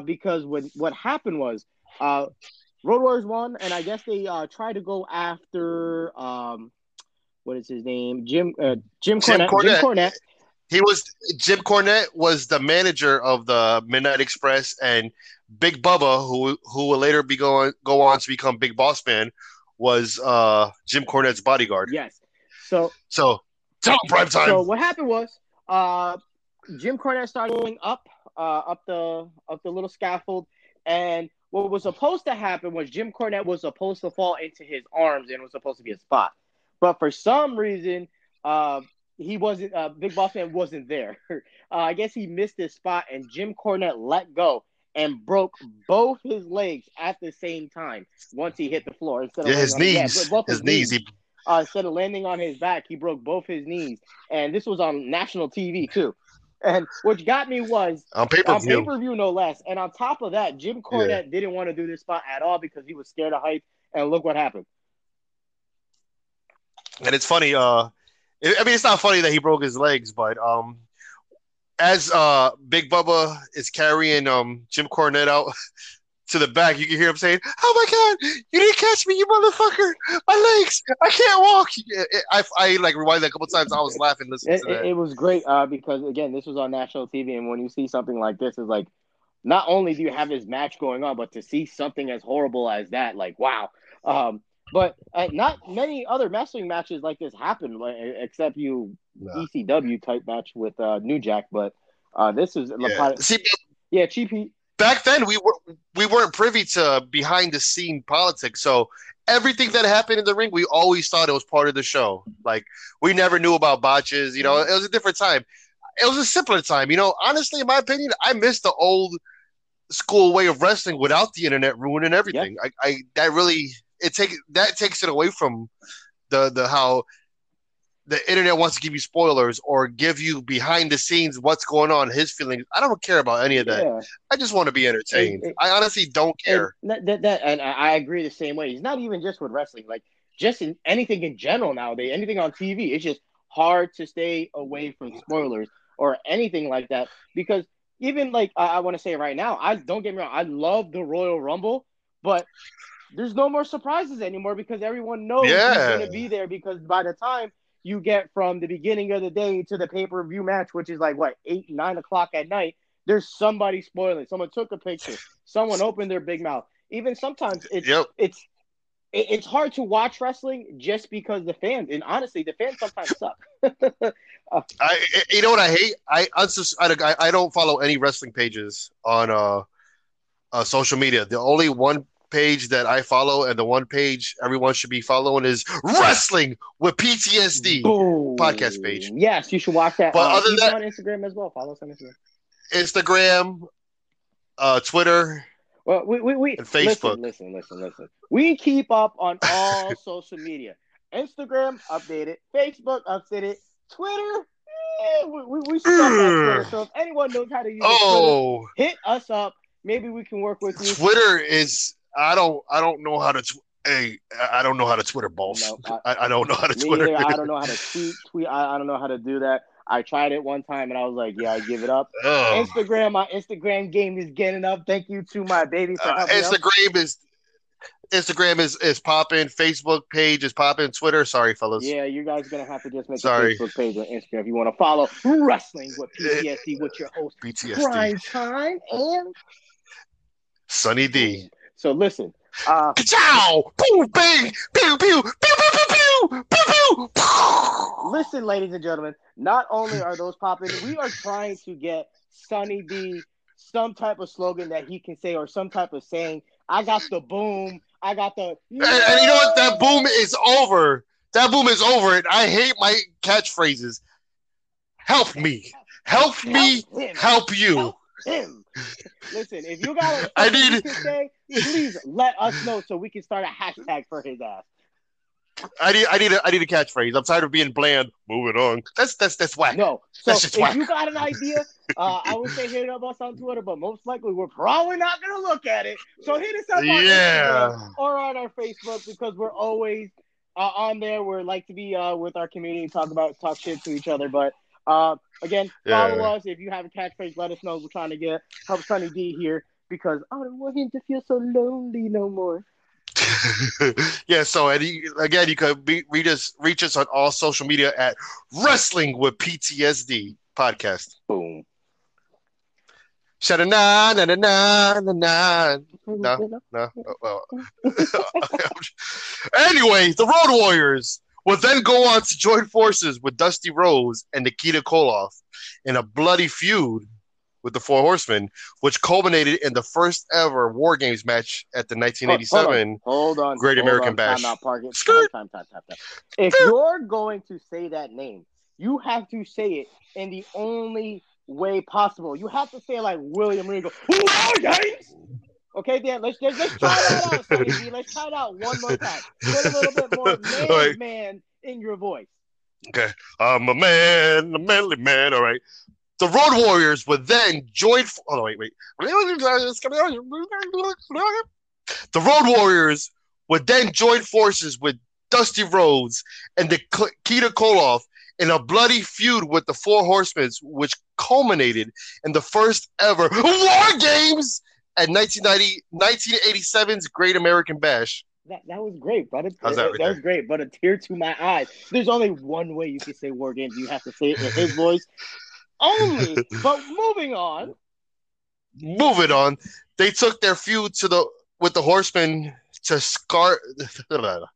because what happened was Road Warriors won, and I guess they tried to go after what is his name? Jim Cornette. Jim Cornette was the manager of the Midnight Express, and Big Bubba, who will later go on to become Big Boss Man, was Jim Cornette's bodyguard. Yes. So prime time. So what happened was, Jim Cornette started going up the little scaffold, and what was supposed to happen was Jim Cornette was supposed to fall into his arms and it was supposed to be a spot, but for some reason, he wasn't. Big Boss Man wasn't there. I guess he missed his spot, and Jim Cornette let go and broke both his legs at the same time once he hit the floor. His knees. Instead of landing on his back, he broke both his knees, and this was on national TV too. And what got me was on pay-per-view, no less. And on top of that, Jim Cornette didn't want to do this spot at all because he was scared of hype. And look what happened. And it's funny. I mean, it's not funny that he broke his legs, but as Big Bubba is carrying Jim Cornette out to the back, you can hear him saying, "Oh my God, you didn't catch me, you motherfucker! My legs, I can't walk." I like rewind that a couple times. I was laughing listening to that. It was great because again, this was on national TV, and when you see something like this, it's like not only do you have this match going on, but to see something as horrible as that, like wow. But not many other wrestling matches like this happened, except ECW type match with New Jack. But this is cheapy. Back then, we weren't privy to behind-the-scene politics, so everything that happened in the ring, we always thought it was part of the show. Like, we never knew about botches, you know. It was a different time. It was a simpler time, you know. Honestly, in my opinion, I miss the old school way of wrestling without the internet ruining everything. Yep. That takes it away from the how the internet wants to give you spoilers or give you behind the scenes what's going on, his feelings. I don't care about any of that. Yeah. I just want to be entertained. I honestly don't care. And I agree the same way. It's not even just with wrestling. Like, just in anything in general nowadays, anything on TV, it's just hard to stay away from spoilers or anything like that. Because even, like, I want to say right now, don't get me wrong, I love the Royal Rumble, but there's no more surprises anymore because everyone knows he's going to be there, because by the time you get from the beginning of the day to the pay-per-view match, which is 8, 9 o'clock at night, there's somebody spoiling. Someone took a picture. Someone opened their big mouth. Even sometimes it's hard to watch wrestling just because the fans, and honestly, the fans sometimes suck. You know what I hate? I don't follow any wrestling pages on social media. The only one page that I follow, and the one page everyone should be following, is Wrestling with PTSD podcast page. Yes, you should watch that. But other than that, on Instagram as well. Follow us on Instagram. Twitter. Well, we and Facebook. Listen. We keep up on all social media. Instagram updated, Facebook updated, Twitter. We suck on Twitter. So if anyone knows how to use Twitter, hit us up. maybe we can work with you. Twitter is I don't know how to Twitter, boss. No, I don't know how to Twitter. Either. I don't know how to tweet. I don't know how to do that. I tried it one time and I was like, yeah, I give it up. Instagram, my Instagram game is getting up. Thank you to my baby for helping Instagram is popping. Facebook page is popping. Twitter, sorry, fellas. Yeah, you guys are going to have to just make a Facebook page on Instagram if you want to follow Wrestling with PTSD with your host, Prime Time and Sunny D. So listen. Ciao! Pew, bang! Pew, pew! Pew, pew, pew, pew! Pew, pew! Listen, ladies and gentlemen, not only are those popping, we are trying to get Sunny D some type of slogan that he can say or some type of saying. I got the boom. I got the... And you know what? That boom is over. That boom is over. And I hate my catchphrases. Help me. Help me. Help you. Help him. Listen, if you got something you can say, please let us know so we can start a hashtag for his ass. I need a catchphrase. I'm tired of being bland. Moving on. That's whack. No. So if you got an idea, I would say hit us on Twitter, but most likely we're probably not gonna look at it. So hit us up on Instagram or on our Facebook because we're always on there. We like to be with our community and talk shit to each other. But again, follow us if you have a catchphrase. Let us know. We're trying to help Sunny D here because I don't want him to feel so lonely no more. Yeah, so again, you can reach us on all social media at Wrestling with PTSD Podcast. Boom. Anyway, the Road Warriors will then go on to join forces with Dusty Rhodes and Nikita Koloff in a bloody feud with the Four Horsemen, which culminated in the first ever War Games match at the 1987 Great American Bash. If you're going to say that name, you have to say it in the only way possible. You have to say it like William Regal. Okay, Dan, let's try that out, Sonny D. Let's try it out one more time. Put a little bit more man in your voice. Okay. I'm a man, a manly man. All right. The Road Warriors would then join... The Road Warriors would then join forces with Dusty Rhodes and Nikita Koloff in a bloody feud with the Four Horsemen, which culminated in the first ever War Games at 1987's Great American Bash. That was great, brother. That was great, but a tear to my eyes. There's only one way you can say War Games. You have to say it in his voice. Only, but moving on, they took their feud with the Horsemen to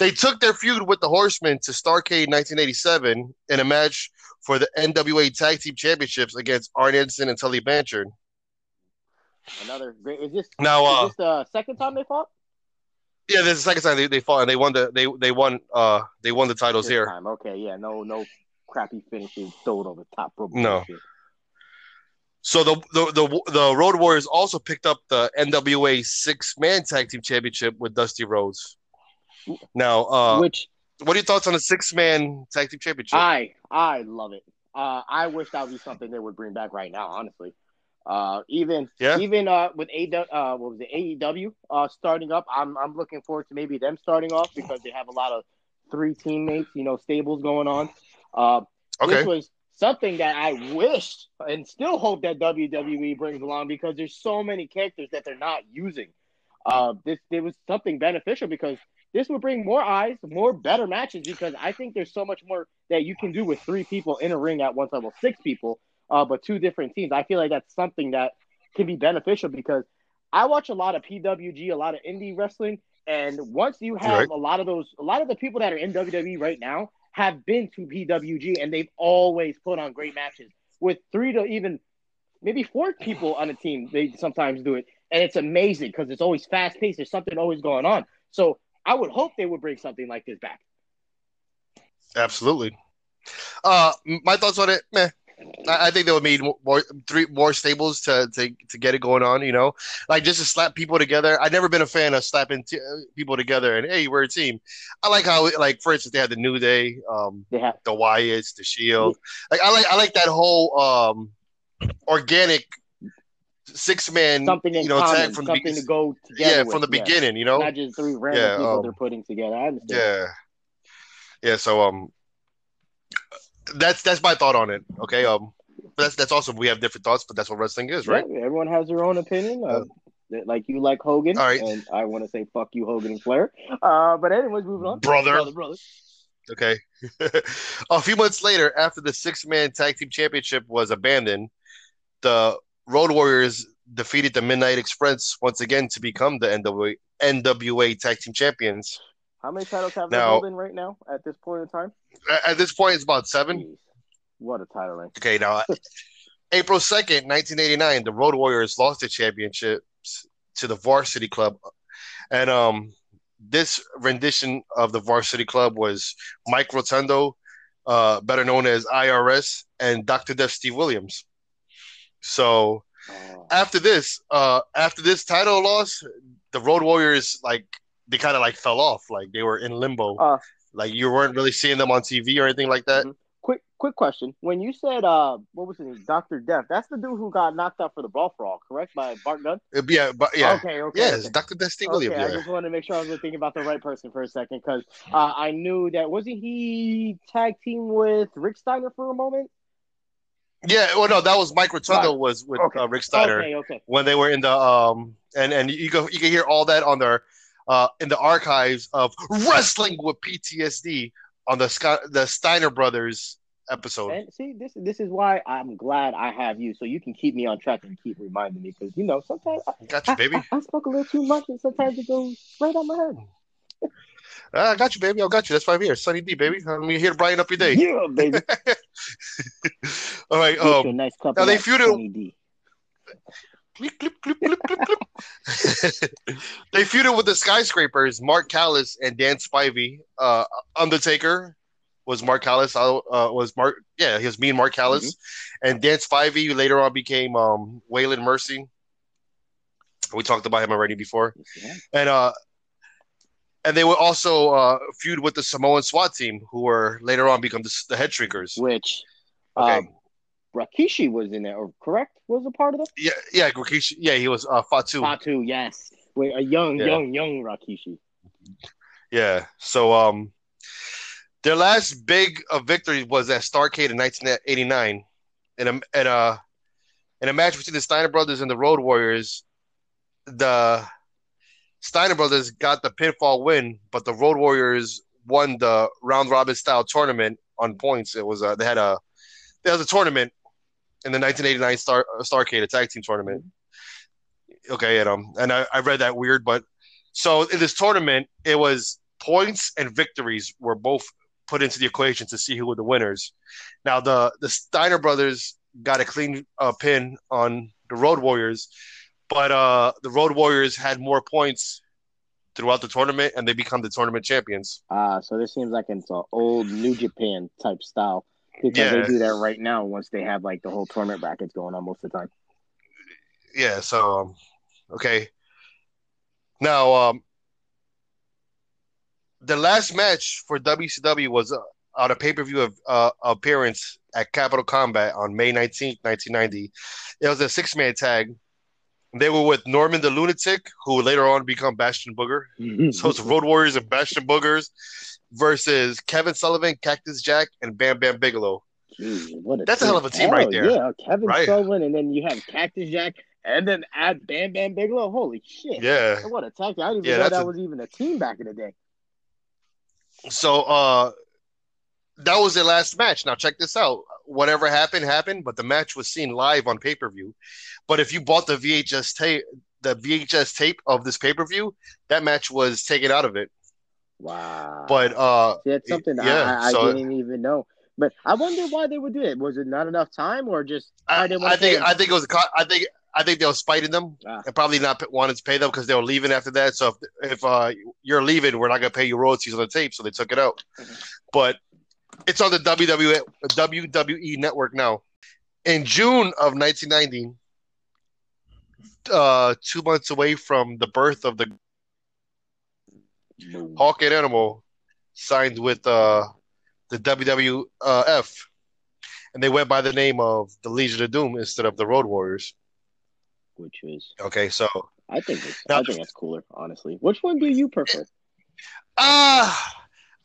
They took their feud with the Horsemen to Starrcade 1987 in a match for the NWA Tag Team Championships against Arn Anderson and Tully Blanchard. Another great. Is this the second time they fought? Yeah, this is the second time they fought, and they won the titles here. Time. Okay, yeah, no. Crappy finishes sold on the top rope. No. So the Road Warriors also picked up the NWA 6-man tag team championship with Dusty Rhodes. Now, what are your thoughts on the 6-man tag team championship? I love it. I wish that would be something they would bring back right now. Honestly, even with AEW starting up, I'm looking forward to maybe them starting off because they have a lot of three teammates, stables going on. This was something that I wished and still hope that WWE brings along because there's so many characters that they're not using. It was something beneficial because this would bring more eyes, more better matches because I think there's so much more that you can do with three people in a ring at once. Well, six people, but two different teams. I feel like that's something that can be beneficial because I watch a lot of PWG, a lot of indie wrestling, and once you have a lot of the people that are in WWE right now have been to PWG, and they've always put on great matches with three to even maybe four people on a team. They sometimes do it, and it's amazing because it's always fast-paced. There's something always going on. So I would hope they would bring something like this back. Absolutely. My thoughts on it, meh. I think they would need three more stables to get it going on, like just to slap people together. I've never been a fan of slapping people together and, hey, we're a team. I like how, for instance, they had the New Day, the Wyatts, the Shield. Like I like that whole organic six-man, something in common, tag from something to go together with. From the beginning, you know? Not just three random people they're putting together. I understand. Yeah, so that's my thought on it, okay? That's awesome. We have different thoughts, but that's what wrestling is, right? Yeah, everyone has their own opinion. Like you like Hogan, all right. And I want to say fuck you, Hogan and Flair. But anyways, moving on. Brother. Okay. A few months later, after the six-man tag team championship was abandoned, the Road Warriors defeated the Midnight Express once again to become the NWA Tag Team Champions. How many titles have they holding right now at this point in time? At this point, it's about 7. Jeez. What a title rank. Okay, now, April 2nd, 1989, the Road Warriors lost the championships to the Varsity Club. And this rendition of the Varsity Club was Mike Rotundo, better known as IRS, and Dr. Death Steve Williams. So after this title loss, the Road Warriors, they kind of fell off. They were in limbo. You weren't really seeing them on TV or anything like that. Mm-hmm. Quick question. When you said, what was his name? Dr. Death. That's the dude who got knocked out for the brawl frog, correct? By Bart Gunn? Yeah. Okay. Yes, Dr. Death Steve Williams. I just wanted to make sure I was thinking about the right person for a second because I knew that. Wasn't he tag team with Rick Steiner for a moment? Yeah, well, no, that was Mike Rotundo was with Rick Steiner when they were in the and you can hear all that on their in the archives of Wrestling with PTSD on the Steiner Brothers episode. And see, this is why I'm glad I have you, so you can keep me on track and keep reminding me because sometimes I spoke a little too much and sometimes it goes right on my head. I got you, baby. I got you. That's why I'm here. Sunny D, baby. I'm here to brighten up your day. Yeah, baby. All right. Nice now they feuded. They feuded with the Skyscrapers, Mark Callis and Dan Spivey. Undertaker was Mark Callis. He was me and Mark Callis. Mm-hmm. And Dan Spivey later on became Waylon Mercy. We talked about him already before. Yeah. And they would also feud with the Samoan SWAT team, who were later on become the Head Shrinkers. Which, Rikishi was in there, correct? Was a part of that? Yeah, Rikishi. Yeah, he was Fatu. Fatu, yes. Wait, a young Rikishi. Yeah. So, their last big victory was at Starrcade in 1989, in a match between the Steiner Brothers and the Road Warriors. The Steiner Brothers got the pinfall win, but the Road Warriors won the round robin style tournament on points. It was there was a tournament in the 1989 Starrcade, a tag team tournament. Okay, and I read that weird, but so in this tournament, it was points and victories were both put into the equation to see who were the winners. Now the Steiner Brothers got a clean pin on the Road Warriors. But the Road Warriors had more points throughout the tournament, and they become the tournament champions. So this seems like it's an old New Japan type style because they do that right now once they have the whole tournament brackets going on most of the time. Yeah, so, okay. Now, the last match for WCW was on a pay-per-view appearance at Capital Combat on May 19th, 1990. It was a 6-man tag. They were with Norman the Lunatic, who would later on become Bastion Booger. Mm-hmm. So it's Road Warriors and Bastion Boogers versus Kevin Sullivan, Cactus Jack, and Bam Bam Bigelow. Jeez, that's a hell of a team right there. Yeah, Kevin Sullivan, and then you have Cactus Jack, and then add Bam Bam Bigelow. Holy shit. Yeah. What a tag. I didn't even know that was even a team back in the day. So that was their last match. Now check this out. Whatever happened, but the match was seen live on pay-per-view. But if you bought the VHS tape of this pay-per-view, that match was taken out of it. Wow. But that's something I didn't even know. But I wonder why they would do it. Was it not enough time, or just I think they was fighting them and probably not wanted to pay them because they were leaving after that. So if you're leaving, we're not gonna pay you royalties on the tape. So they took it out. Mm-hmm. But it's on the WWE network now. In June of 1990, 2 months away from the birth of the Hawk and Animal, signed with the WWF, and they went by the name of the Legion of Doom instead of the Road Warriors. which is okay. So I think that's cooler, honestly. Which one do you prefer?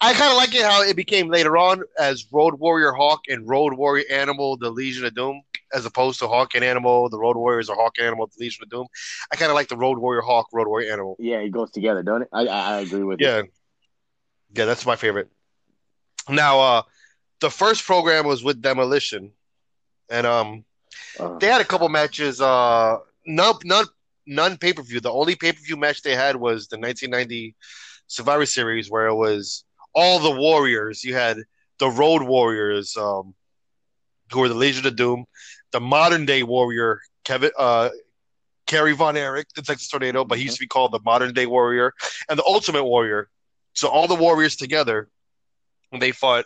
I kind of like it how it became later on as Road Warrior Hawk and Road Warrior Animal, the Legion of Doom, as opposed to Hawk and Animal, the Road Warriors, or Hawk and Animal, the Legion of Doom. I kind of like the Road Warrior Hawk, Road Warrior Animal. Yeah, it goes together, don't it? I agree with you. Yeah, that's my favorite. Now, the first program was with Demolition, and they had a couple matches. None pay-per-view. The only pay-per-view match they had was the 1990 Survivor Series, where it was all the Warriors. You had the Road Warriors, who were the Legion of Doom, the modern-day Warrior, Kerry Von Erich, the Texas Tornado, but he used to be called the modern-day Warrior, and the Ultimate Warrior. So all the Warriors together, they fought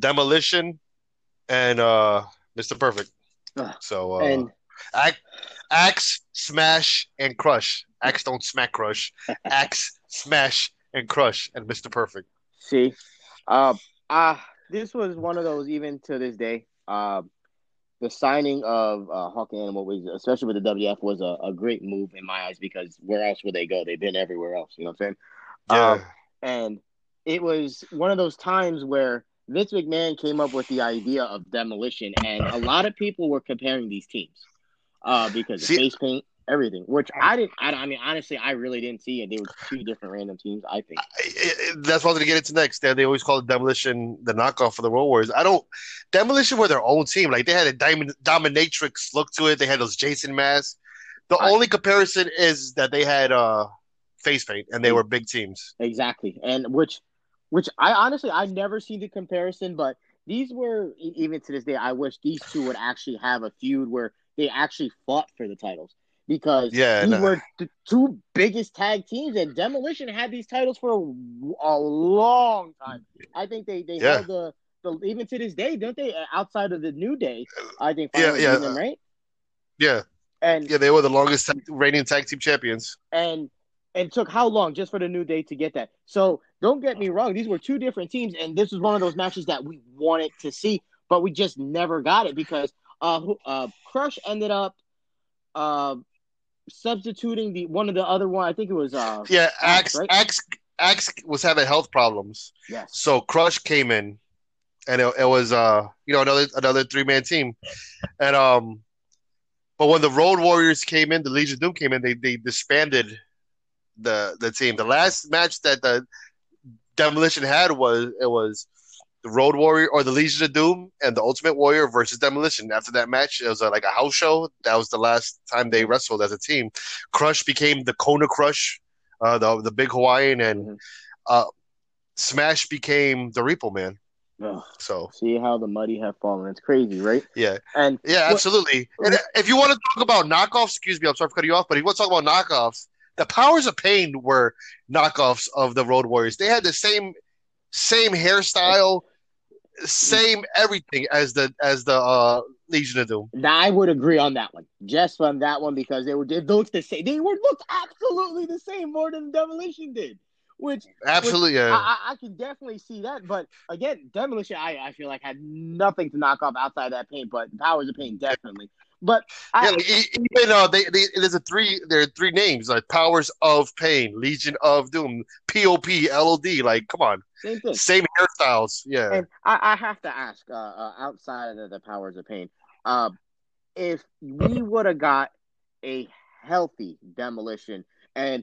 Demolition and Mr. Perfect. So Axe, Smash, and Crush. Axe don't smack Crush. Axe, Smash, and Crush, and Mr. Perfect. See? This was one of those, even to this day. The signing of Hawk and Animal, especially with the WF, was a great move in my eyes, because where else would they go? They've been everywhere else. You know what I'm saying? Yeah. And it was one of those times where Vince McMahon came up with the idea of Demolition, and a lot of people were comparing these teams because of face paint, everything. Which I didn't. I mean, honestly, I really didn't see it. They were two different random teams, I think. That's what I was going to get into next. They always call it Demolition the knockoff for the Road Warriors. Demolition were their own team. Like, they had a dominatrix look to it. They had those Jason masks. The only comparison is that they had face paint, and they were big teams. Exactly, and which I honestly, I've never seen the comparison, but these were, even to this day, I wish these two would actually have a feud where they actually fought for the titles, because were the two biggest tag teams, and Demolition had these titles for a long time. I think they held the even to this day, don't they? Outside of the New Day, I think. Them, right? Yeah. And they were the longest reigning tag team champions. And took how long just for the New Day to get that? So don't get me wrong. These were two different teams, and this was one of those matches that we wanted to see, but we just never got it because Crush ended up substituting the other one. I think it was Axe was having health problems. Yes. So Crush came in, and it was another three-man team. And but when the Road Warriors came in, the Legion of Doom came in, they disbanded the team. The last match that the Demolition had was the Road Warrior or the Legion of Doom and the Ultimate Warrior versus Demolition. After that match, it was like a house show. That was the last time they wrestled as a team. Crush became the Kona Crush, the Big Hawaiian, and Smash became the Repo Man. Oh, so see how the muddy have fallen. It's crazy, right? Yeah, and absolutely. And if you want to talk about knockoffs, excuse me, I'm sorry for cutting you off, but if you want to talk about knockoffs, the Powers of Pain were knockoffs of the Road Warriors. They had the same hairstyle, same everything as the Legion of Doom. Now, I would agree on that one. Just on that one, because they looked the same. They were looked absolutely the same, more than Demolition did. Which absolutely, I can definitely see that. But again, Demolition, I feel like had nothing to knock off outside of that paint. But Powers of Pain definitely. But there are three names, like Powers of Pain, Legion of Doom, POP, LOD. Like, come on, same thing, same hairstyles. Yeah, and I have to ask, outside of the Powers of Pain, if we would have got a healthy Demolition and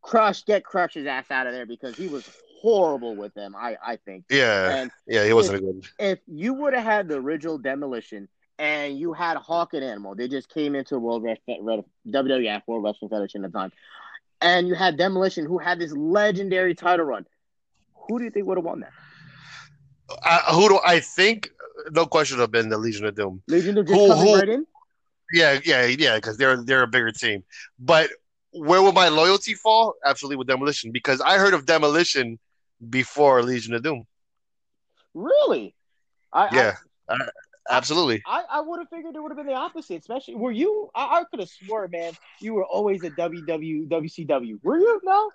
Crush his ass out of there, because he was horrible with them. I think. Yeah, and he wasn't good. If you would have had the original Demolition, and you had Hawk and Animal. They just came into WWF, World Wrestling Federation at the time. And you had Demolition, who had this legendary title run. Who do you think would have won that? I think, no question, would have been the Legion of Doom. Legion of Doom right in? Yeah, because they're a bigger team. But where would my loyalty fall? Absolutely with Demolition, because I heard of Demolition before Legion of Doom. Really? Absolutely. I would have figured it would have been the opposite, especially. Were you? I could have swore, man, you were always a WCW. Were you? No?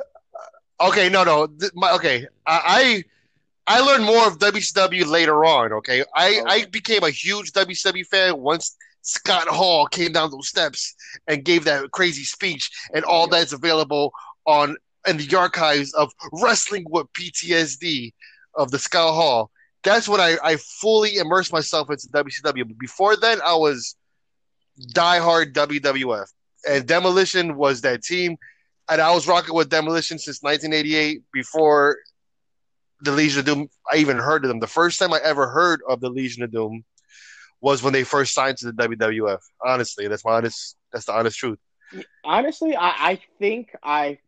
Okay, no. I learned more of WCW later on, okay? I became a huge WCW fan once Scott Hall came down those steps and gave that crazy speech, and all that's available on in the archives of Wrestling with PTSD of the Scott Hall. That's when I fully immersed myself into WCW. Before then, I was diehard WWF, and Demolition was that team. And I was rocking with Demolition since 1988, before the Legion of Doom. I even heard of them. The first time I ever heard of the Legion of Doom was when they first signed to the WWF. Honestly, that's the honest truth. Honestly, I think I'm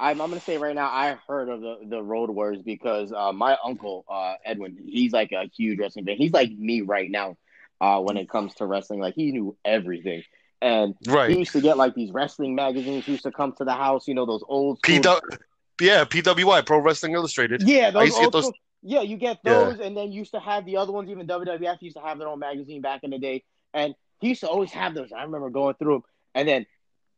gonna say right now I heard of the Road Warriors because my uncle Edwin, he's like a huge wrestling fan. He's like me right now when it comes to wrestling. Like he knew everything. And he used to get like these wrestling magazines used to come to the house, you know, those old PWI, Pro Wrestling Illustrated. Yeah, those old those... Yeah, you get those and then used to have the other ones, even WWF used to have their own magazine back in the day. And he used to always have those. I remember going through them. And then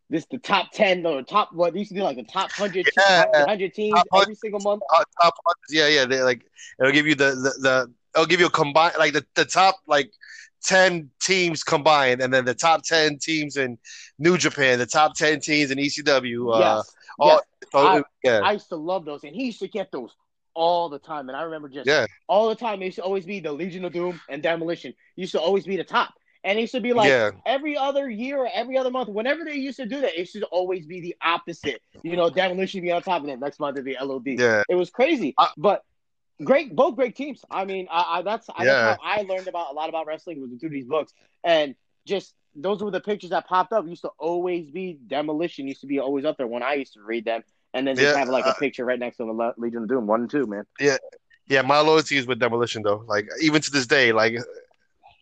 this the top 10 or top what used to be like the top 100 teams every single month. Top 100, yeah. They like it'll give you the it'll give you a combined like the top like 10 teams combined, and then the top 10 teams in New Japan, the top 10 teams in ECW. I used to love those, and he used to get those all the time. And I remember just all the time, it used to always be the Legion of Doom and Demolition. It used to always be the top, and it used to be like every other year or every other month, whenever they used to do that, it should always be the opposite. You know, Demolition be on top, and then next month it'd be LOD. Yeah. It was crazy, but. Both great teams. I mean, that's how I learned about a lot about wrestling was through these books, and just those were the pictures that popped up. Used to always be Demolition. Used to be always up there when I used to read them, and then just have like a picture right next to the Legion of Doom 1 and 2, man. Yeah. My loyalty is with Demolition though. Like even to this day, like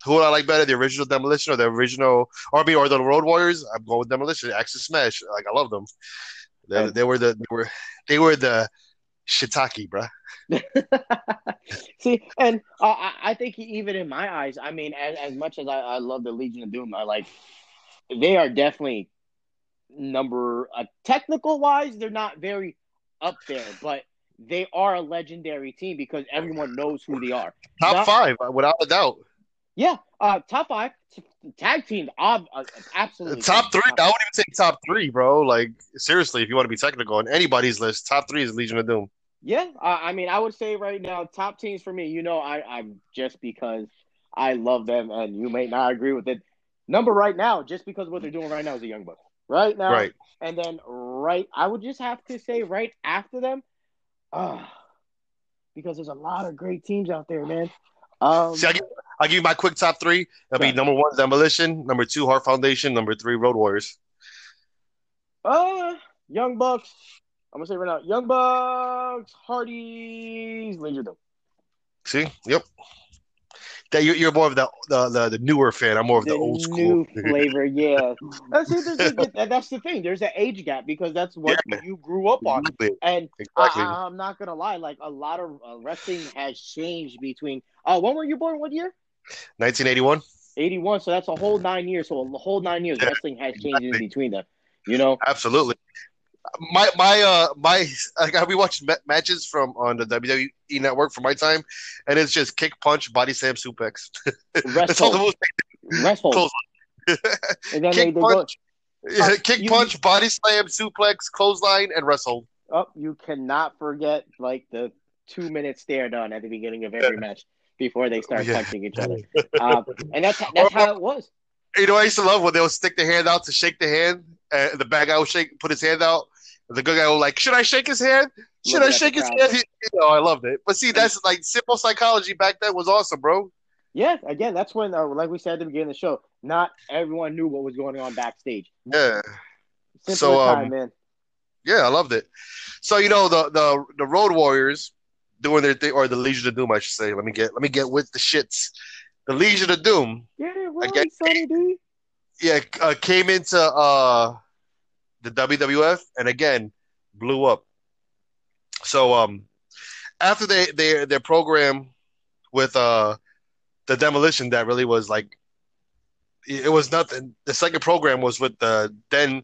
who would I like better, the original Demolition or the original RB or the Road Warriors? I'm going with Demolition. Axe Smash. Like I love them. They were the Shiitake, bruh. See, and I think even in my eyes, I mean, as much as I love the Legion of Doom, I like they are definitely technical wise, they're not very up there, but they are a legendary team because everyone knows who they are. Top 5, without a doubt. Yeah, top 5 tag teams, absolutely. Top 3. I wouldn't even say top 3, bro. Like seriously, if you want to be technical on anybody's list, top 3 is Legion of Doom. Yeah, I mean, I would say right now, top teams for me, you know, I'm just because I love them, and you may not agree with it. Number right now, just because of what they're doing right now is the Young Bucks. Right now. Right. And then I would just have to say right after them, because there's a lot of great teams out there, man. See, I'll give you my quick top 3. That'll be number 1, Demolition. Number 2, Heart Foundation. Number 3, Road Warriors. Young Bucks. I'm going to say right now, Young Bucks, Hardys, Legion of Doom. See? Yep. That you're more of the newer fan. I'm more of the old school. New flavor, yeah. That's the thing. There's an age gap because that's what you grew up on. Exactly. And I'm not going to lie. Like, a lot of wrestling has changed between – when were you born? What year? 1981. 81. So that's a whole 9 years. So a whole 9 years wrestling has changed in between them. You know? Absolutely. We watched matches from on the WWE network for my time, and it's just kick, punch, body slam, suplex. That's all the most. Rest hold. Kick, punch, body slam, suplex, clothesline, and rest hold. Oh, you cannot forget like the 2-minute stare down at the beginning of every match before they start punching each other, and that's how it was. You know, I used to love when they would stick their hand out to shake the hand. The bad guy would put his hand out. The good guy would like, should I shake his hand? Should I shake his hand? You know, I loved it. But see, that's like simple psychology back then was awesome, bro. Yeah, again, that's when, like we said at the beginning of the show, not everyone knew what was going on backstage. Yeah. Simple time, man. Yeah, I loved it. So you know the Road Warriors doing their thing, or the Legion of Doom, I should say. Let me get with the shits. The Legion of Doom. Yeah, really, Sonny D. Yeah, came into the WWF and again blew up. So after their program with the Demolition, that really was like it was nothing. The second program was with the then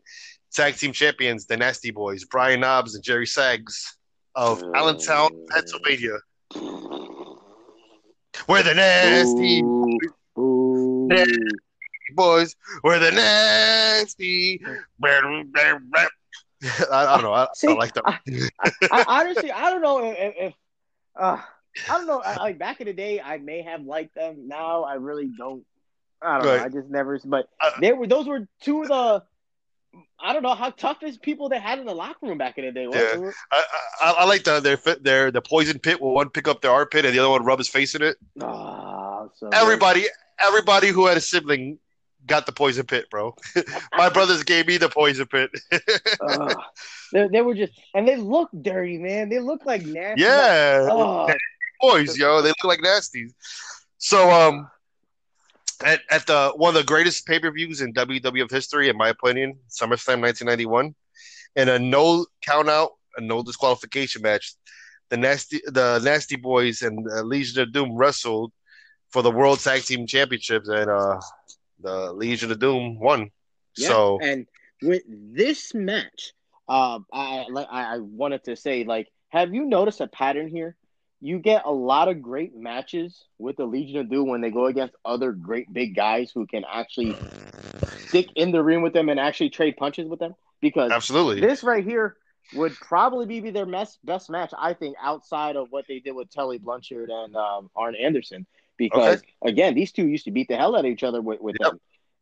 tag team champions, the Nasty Boys, Brian Knobbs and Jerry Sags of Allentown, Pennsylvania. We're the Nasty Boys. boys, we're the nasty. I don't know. I like that. I honestly, I don't know if I don't know. Like back in the day, I may have liked them. Now, I really don't. I don't know. I just never. But those were two of the. I don't know how tough is people that had in the locker room back in the day. Yeah. I like the poison pit where one pick up their armpit and the other one rub his face in it. Oh, so everybody who had a sibling got the poison pit, bro. My brothers gave me the poison pit. They were just and they looked dirty, man. They looked like nasty. Yeah, nasty boys, yo. They look like nasties. So At the one of the greatest pay-per-views in WWF history, in my opinion, SummerSlam 1991, in a no count-out, a no disqualification match, the Nasty Boys and Legion of Doom wrestled for the World Tag Team Championships, and the Legion of Doom won. Yeah, so, and with this match, I wanted to say, like, have you noticed a pattern here? You get a lot of great matches with the Legion of Doom when they go against other great big guys who can actually stick in the ring with them and actually trade punches with them. Because absolutely, this right here would probably be their best match, I think, outside of what they did with Tully Blanchard and Arn Anderson. Because, again, these two used to beat the hell out of each other with them.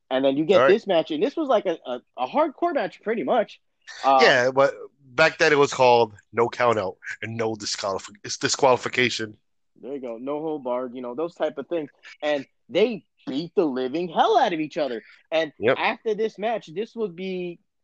And then you get this match, and this was like a hardcore match pretty much. Yeah, but back then it was called no count out and no disqualification. There you go. No hold barred, you know, those type of things. And they beat the living hell out of each other. And after this match, this would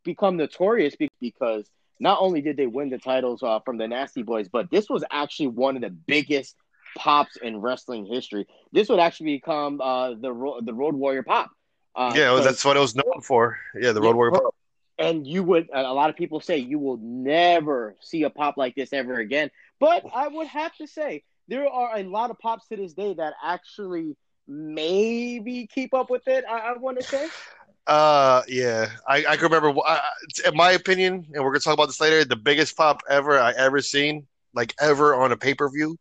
become notorious because not only did they win the titles from the Nasty Boys, but this was actually one of the biggest pops in wrestling history. This would actually become the Road Warrior pop. That's what it was known for. Yeah, the Road Warrior pop. And a lot of people say you will never see a pop like this ever again. But I would have to say there are a lot of pops to this day that actually maybe keep up with it, I want to say. I can remember, in my opinion, and we're going to talk about this later, the biggest pop I ever seen, like ever on a pay-per-view,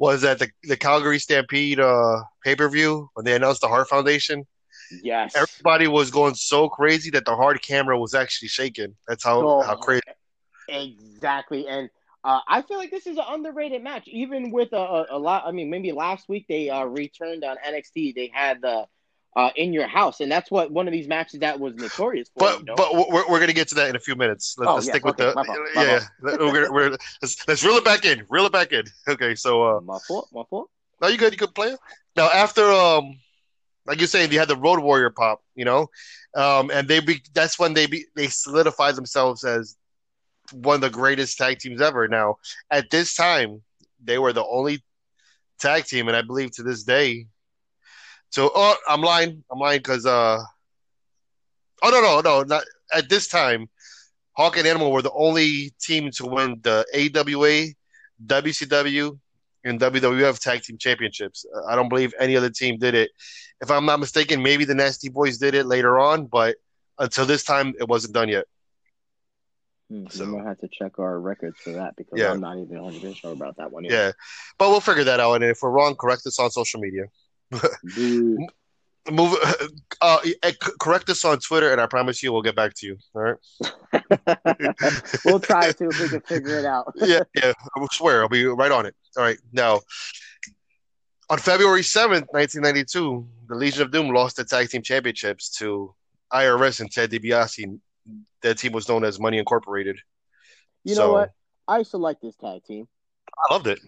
was at the Calgary Stampede pay-per-view when they announced the Hart Foundation. Yes, everybody was going so crazy that the hard camera was actually shaking. That's how crazy. Exactly, and I feel like this is an underrated match, even with a lot. I mean, maybe last week they returned on NXT. They had the In Your House, and that's what one of these matches that was notorious for. But you know? But we're gonna get to that in a few minutes. Let's reel it back in. Reel it back in. Okay, so my fault. No, you good? You good player? Now after like you're saying, they had the Road Warrior pop, you know, and that's when they solidified themselves as one of the greatest tag teams ever. Now, at this time, they were the only tag team, and I believe to this day. So, I'm lying because not at this time. Hawk and Animal were the only team to win the AWA, WCW. And WWF Tag Team Championships. I don't believe any other team did it. If I'm not mistaken, maybe the Nasty Boys did it later on, but until this time, it wasn't done yet. So I'm going to have to check our records for that because I'm not even 100% sure about that one either. Yeah, but we'll figure that out, and if we're wrong, correct us on social media. Correct us on Twitter, and I promise you we'll get back to you. All right. We'll try to if we can figure it out. Yeah. I swear I'll be right on it. All right. Now, on February 7th, 1992, the Legion of Doom lost the tag team championships to IRS and Ted DiBiase. That team was known as Money Incorporated. You know what? I used to like this tag team. I loved it.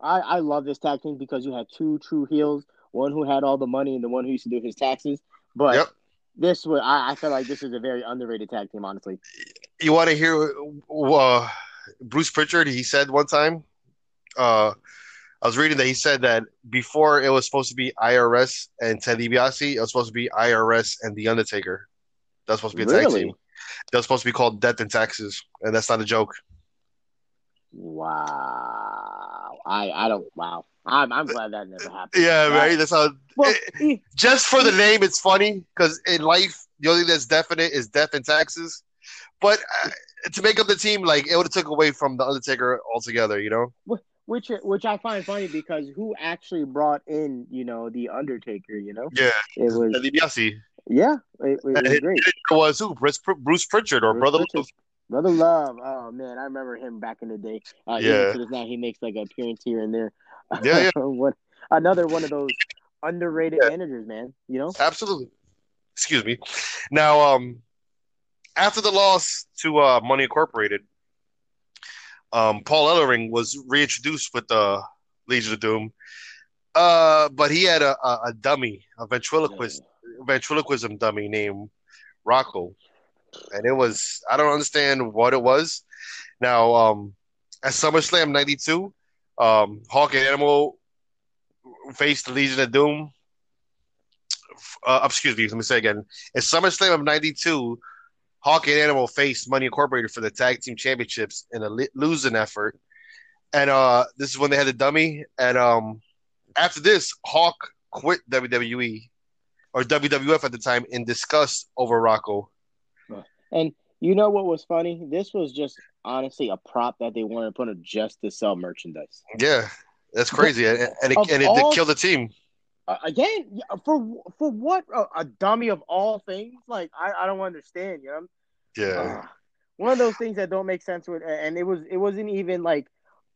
I love this tag team because you had two true heels. One who had all the money and the one who used to do his taxes. But this was, I feel like this is a very underrated tag team, honestly. You want to hear Bruce Pritchard, he said one time, I was reading that he said that before it was supposed to be IRS and Ted DiBiase, it was supposed to be IRS and The Undertaker. That's supposed to be a tag team. That's supposed to be called Death and Taxes, and that's not a joke. Wow. I don't, wow. I'm glad that never happened. Yeah, right. That's how. Well, just for the name, it's funny because in life, the only thing that's definite is death and taxes. But to make up the team, like it would have took away from the Undertaker altogether, you know. Which I find funny because who actually brought in, you know, the Undertaker? You know. Yeah. It was DiBiase. Yeah, it was great. It was who? Bruce Pritchard or Brother Love. Brother Love. Oh, man, I remember him back in the day. Yeah. Even now, he makes like an appearance here and there. Yeah, yeah. Another one of those underrated managers, man. You know? Absolutely. Excuse me. Now, after the loss to Money Incorporated, Paul Ellering was reintroduced with the Legion of Doom, but he had a dummy, a ventriloquism dummy named Rocco, and it was, I don't understand what it was. Now, at SummerSlam '92, Hawk and Animal faced the Legion of Doom. Excuse me, let me say again. At SummerSlam of '92, Hawk and Animal faced Money Incorporated for the Tag Team Championships in a losing effort. And this is when they had the dummy. And after this, Hawk quit WWE or WWF at the time in disgust over Rocco. And you know what was funny? This was just honestly a prop that they wanted to put up just to sell merchandise. Yeah, that's crazy. And it killed the team. Again, for what? A dummy of all things? Like, I don't understand, you know? Yeah. One of those things that don't make sense. And it wasn't even like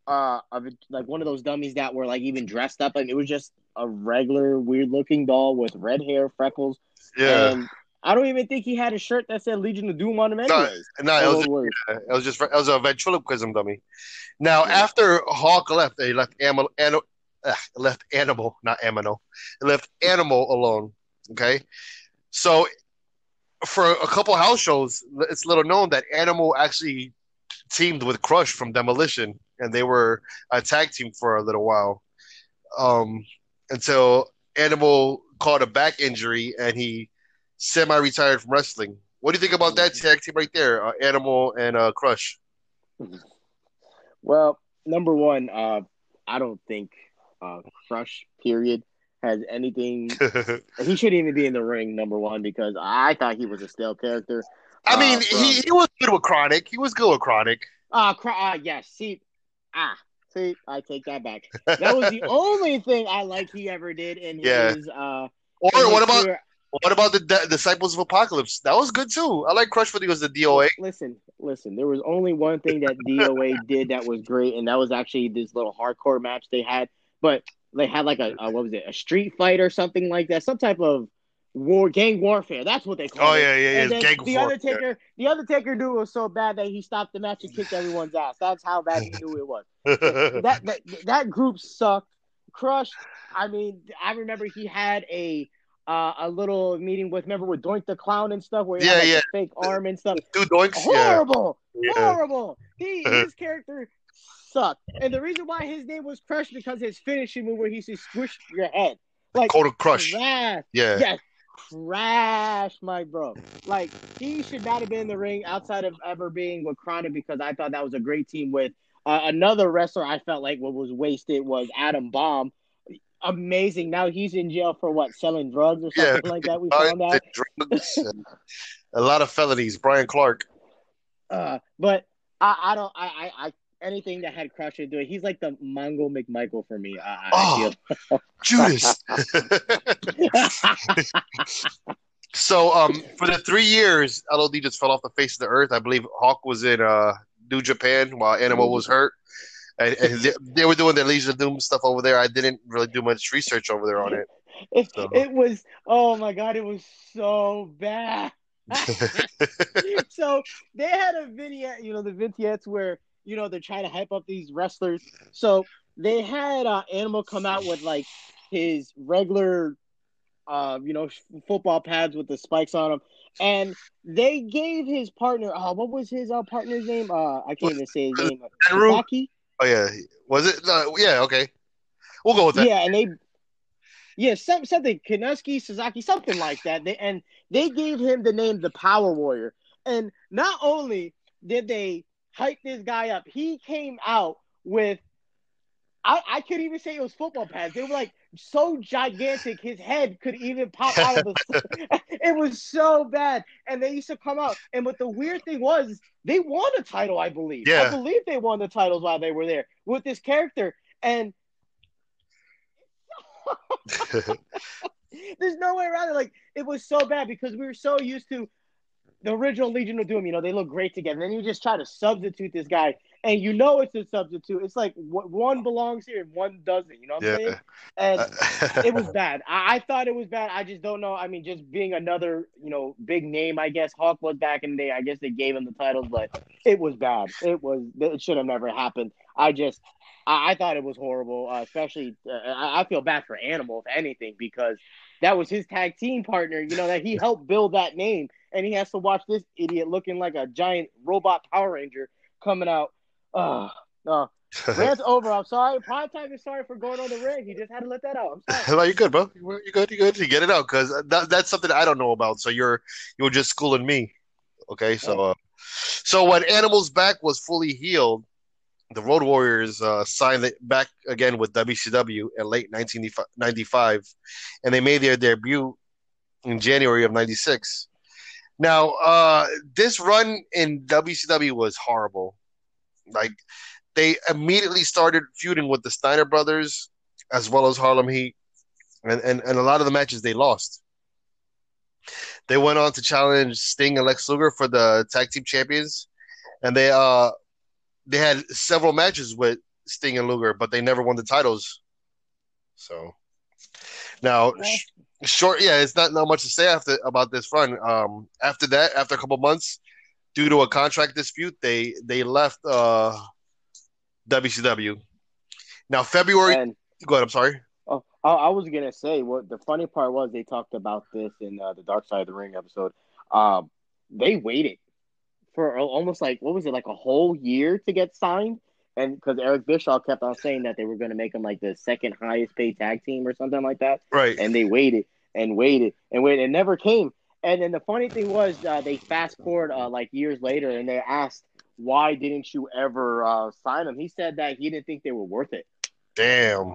one of those dummies that were like even dressed up. Like, it was just a regular weird looking doll with red hair, freckles. Yeah. And I don't even think he had a shirt that said Legion of Doom on him anyways. No, it was just a ventriloquism dummy. Now, after Hawk left, they left left Animal alone. Okay, so for a couple house shows, it's little known that Animal actually teamed with Crush from Demolition, and they were a tag team for a little while until Animal caught a back injury and he semi-retired from wrestling. What do you think about that tag team right there, Animal and Crush? Well, number one, I don't think. Crush period has anything. He shouldn't even be in the ring, number one, because I thought he was a stale character. I mean, he was good with Chronic. Yes. See, I take that back. That was the only thing I like he ever did in his. What about the Disciples of Apocalypse? That was good too. I like Crush when he was the DOA. Listen. There was only one thing that DOA did that was great, and that was actually this little hardcore match they had. But they had like a street fight or something like that, some type of gang warfare. That's what they call it. The Undertaker dude was so bad that he stopped the match and kicked everyone's ass. That's how bad he knew it was. that group sucked. Crush. I mean, I remember he had a little meeting with Doink the Clown and stuff, where he had a fake arm and stuff. Dude, Doink's horrible. His character sucked. And the reason why his name was Crush because his finishing move where he just squished your head. Like Code of Crush. Crash. Yeah. Yes. Crash, my bro. Like, he should not have been in the ring outside of ever being with Chronic, because I thought that was a great team with another wrestler I felt like what was wasted was Adam Bomb. Amazing. Now he's in jail for what? Selling drugs or something like that. We found out. Drugs, a lot of felonies. Brian Clark. But I anything that had Crusher do it. He's like the Mongo McMichael for me. Judas. So for the 3 years, LOD just fell off the face of the earth. I believe Hawk was in New Japan while Animal was hurt. And they were doing their Legion of Doom stuff over there. I didn't really do much research over there on it. It was, oh my God, it was so bad. So they had a vignette, the vignettes where, they're trying to hype up these wrestlers. So they had Animal come out with like his regular, football pads with the spikes on them. And they gave his partner, what was his partner's name? I can't even say his name. Rocky. Oh yeah, was it? Yeah, okay, we'll go with that. Yeah, and something Kineski, Suzuki, something like that. They gave him the name the Power Warrior, and not only did they hype this guy up, he came out with I couldn't even say it was football pads. They were like so gigantic, his head could even pop out of the. It was so bad, and they used to come out. And what the weird thing was, they won a title, I believe. Yeah. I believe they won the titles while they were there with this character, and There's no way around it. Like, it was so bad because we were so used to the original Legion of Doom. You know, they look great together. And then you just try to substitute this guy, and you know it's a substitute. It's like one belongs here and one doesn't. You know what I'm saying? And it was bad. I thought it was bad. I just don't know. I mean, just being another, you know, big name, I guess. Hawk was back in the day. I guess they gave him the titles, but it was bad. It should have never happened. I thought it was horrible, especially I feel bad for Animal, if anything, because that was his tag team partner, you know, that he helped build that name, and he has to watch this idiot looking like a giant robot Power Ranger coming out. Rant's over. I'm sorry. Primetime is sorry for going on the rant. He just had to let that out. I'm sorry. No, you're good, bro. You're good. You get it out, because that's something I don't know about, so you were just schooling me. Okay, so when Animal's back was fully healed, the Road Warriors signed it back again with WCW in late 1995, and they made their debut in January of 96. Now, this run in WCW was horrible. Like, they immediately started feuding with the Steiner Brothers as well as Harlem Heat, and a lot of the matches they lost. They went on to challenge Sting and Lex Luger for the Tag Team Champions, and they had several matches with Sting and Luger, but they never won the titles. So now, it's not much to say about this run. After that, after a couple months, due to a contract dispute, they left WCW. Now February. Go ahead. I'm sorry. Oh, I was gonna say what the funny part was. They talked about this in the Dark Side of the Ring episode. They waited for almost a whole year to get signed, and because Eric Bischoff kept on saying that they were going to make him like the second highest paid tag team or something like that, right? And they waited, and never came. And then the funny thing was, they fast forward years later, and they asked, "Why didn't you ever sign him?" He said that he didn't think they were worth it. Damn.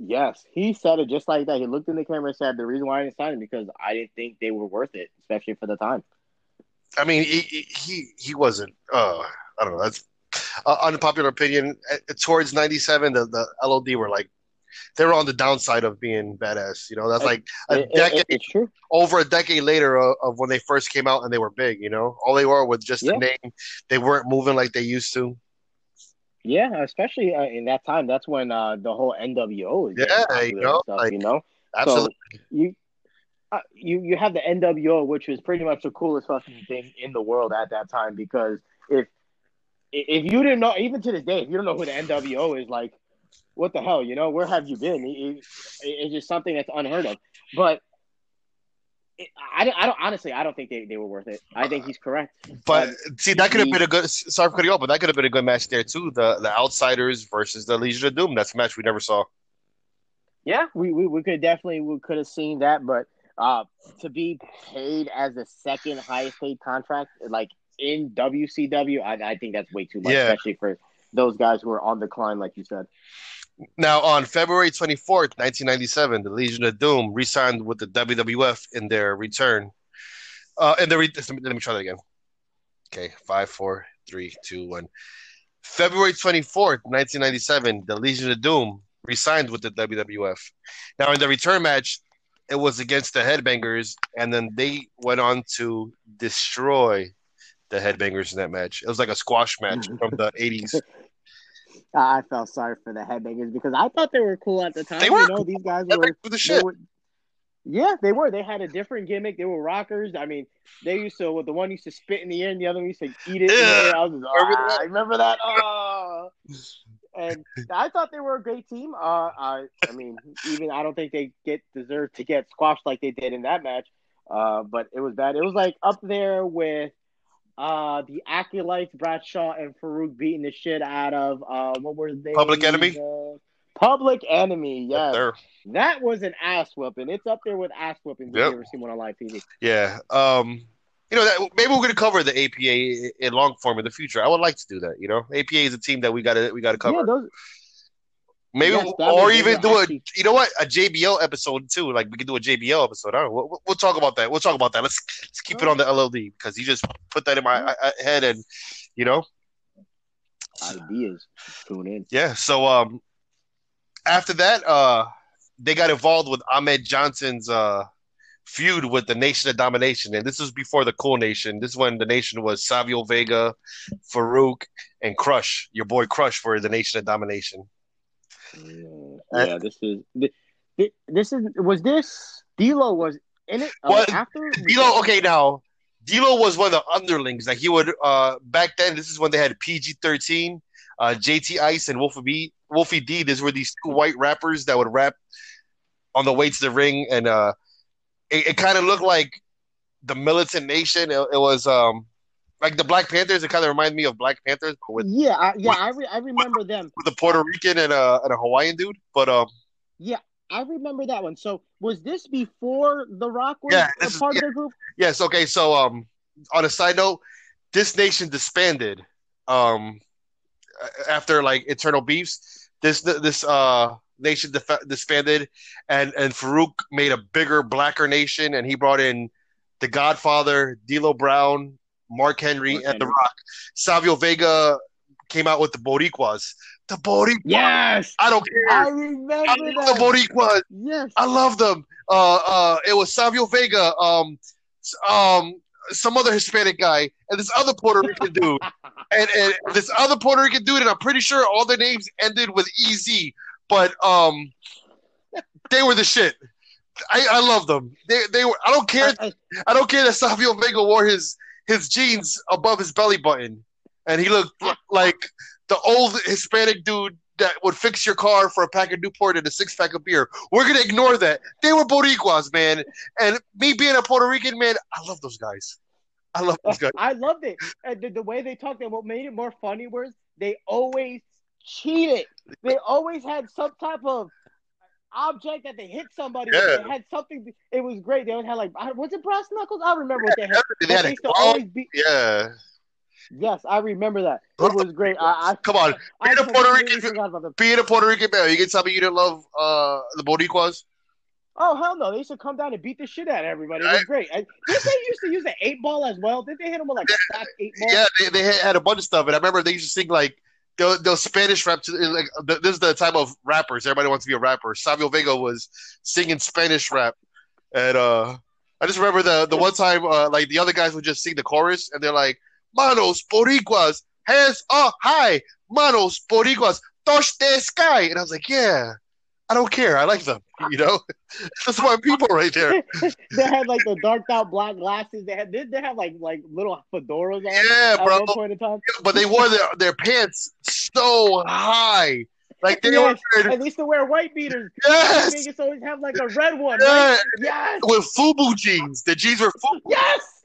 Yes, he said it just like that. He looked in the camera and said, "The reason why I didn't sign him because I didn't think they were worth it, especially for the time." I mean, he wasn't. I don't know. That's unpopular opinion. Towards 97, the LOD were like, they were on the downside of being badass. You know, that's like a decade later of when they first came out and they were big. You know, all they were was just a name. They weren't moving like they used to. Yeah, especially in that time. That's when the whole NWO is absolutely. So you have the NWO, which was pretty much the coolest fucking thing in the world at that time, because if you didn't know, even to this day, if you don't know who the NWO is, like, what the hell, you know? Where have you been? It's just something that's unheard of. But I don't think they were worth it. I think he's correct. But see, that could have been a good. Sorry for cutting you off, but that could have been a good match there too. The Outsiders versus the Legion of Doom. That's a match we never saw. Yeah, we could have seen that, but. To be paid as the second highest paid contract, like in WCW, I think that's way too much, especially for those guys who are on decline, like you said. Now, on February 24th, 1997, the Legion of Doom re-signed with the WWF in their return. Let me try that again. Okay, 5, 4, 3, 2, 1. February 24th, 1997, the Legion of Doom re-signed with the WWF. Now, in the return match, it was against the Headbangers, and then they went on to destroy the Headbangers in that match. It was like a squash match from the 80s. I felt sorry for the Headbangers because I thought they were cool at the time. They were. You know, these guys were the shit. They were. They had a different gimmick. They were rockers. I mean, they used to. The one used to spit in the air, and the other one used to eat it. Yeah. I was just, I remember that. Oh. And I thought they were a great team. I mean, even I don't think they deserved to get squashed like they did in that match. But it was bad. It was like up there with the Acolytes, Bradshaw and Farouk beating the shit out of what were they? Public Enemy. Public Enemy, yes. That was an ass whooping. It's up there with ass whooping. If you ever seen one on live TV? Yeah. You know, maybe we're going to cover the APA in long form in the future. I would like to do that. You know, APA is a team that we got to cover. Yeah, You know what? A JBL episode too. Like we could do a JBL episode. I don't know. We'll talk about that. Let's keep it on the LLD because you just put that in my head, and you know, ideas. Tune in. Yeah. So after that, they got involved with Ahmed Johnson's feud with the Nation of Domination, and this was before the Cool Nation. This is when the Nation was Savio Vega, Farouk, and Crush. Your boy Crush for the Nation of Domination. Yeah, was this D-Lo was in it after D-Lo? Okay, now D-Lo was one of the underlings. Like he would back then. This is when they had PG-13, JT Ice, and Wolfie D. These were these two white rappers that would rap on the way to the ring, and it kind of looked like the Militant Nation. It was like the Black Panthers. It kind of reminded me of Black Panthers, but with I remember them with the Puerto Rican and a Hawaiian dude. But yeah, I remember that one. So was this before The Rock was part of the group? Yes. Okay. So on a side note, this nation disbanded after like internal beefs. This nation disbanded, and Farouk made a bigger, blacker nation, and he brought in The Godfather, D'Lo Brown, Mark Henry. And The Rock. Savio Vega came out with the Boriquas. The Boriquas. Yes. I don't care. I remember the Boriquas. Yes. I love them. It was Savio Vega, some other Hispanic guy, and this other Puerto Rican dude. And this other Puerto Rican dude, and I'm pretty sure all their names ended with EZ. But they were the shit. I love them. They were. I don't care that Savio Vega wore his jeans above his belly button, and he looked like the old Hispanic dude that would fix your car for a pack of Newport and a six-pack of beer. We're gonna ignore that. They were Boriquas, man. And me being a Puerto Rican man, I love those guys. I love those guys. I loved it. And the way they talked, and what made it more funny was they always cheated. They always had some type of object that they hit somebody with. They had something. It was great. They always had, like, was it brass knuckles? I remember what they had. They used to always be... Yeah. Yes, I remember that. It was great. Come on. Being a Puerto Rican man, you can tell me you didn't love the Boriquas? Oh, hell no. They used to come down and beat the shit out of everybody. It was great. Didn't they used to use the 8-ball as well? Didn't they hit them with, like, a stock 8-ball? Yeah, they had a bunch of stuff. And I remember they used to sing, like, those Spanish rap, like this is the time of rappers. Everybody wants to be a rapper. Savio Vega was singing Spanish rap, and I just remember the one time like the other guys would just sing the chorus, and they're like, "Manos Boriquas, hands up high, Manos Boriquas, touch the sky," and I was like, "Yeah, I don't care. I like them. You know, that's my people right there." They had like the darked out black glasses. They had like little fedoras on. Yeah, at one point in time. Yeah, but they wore their pants so high, like they were. And they used to wear white beaters. Yes, they used to always have like a red one. Yeah. Right? Yes, with FUBU jeans. The jeans were FUBU. Yes,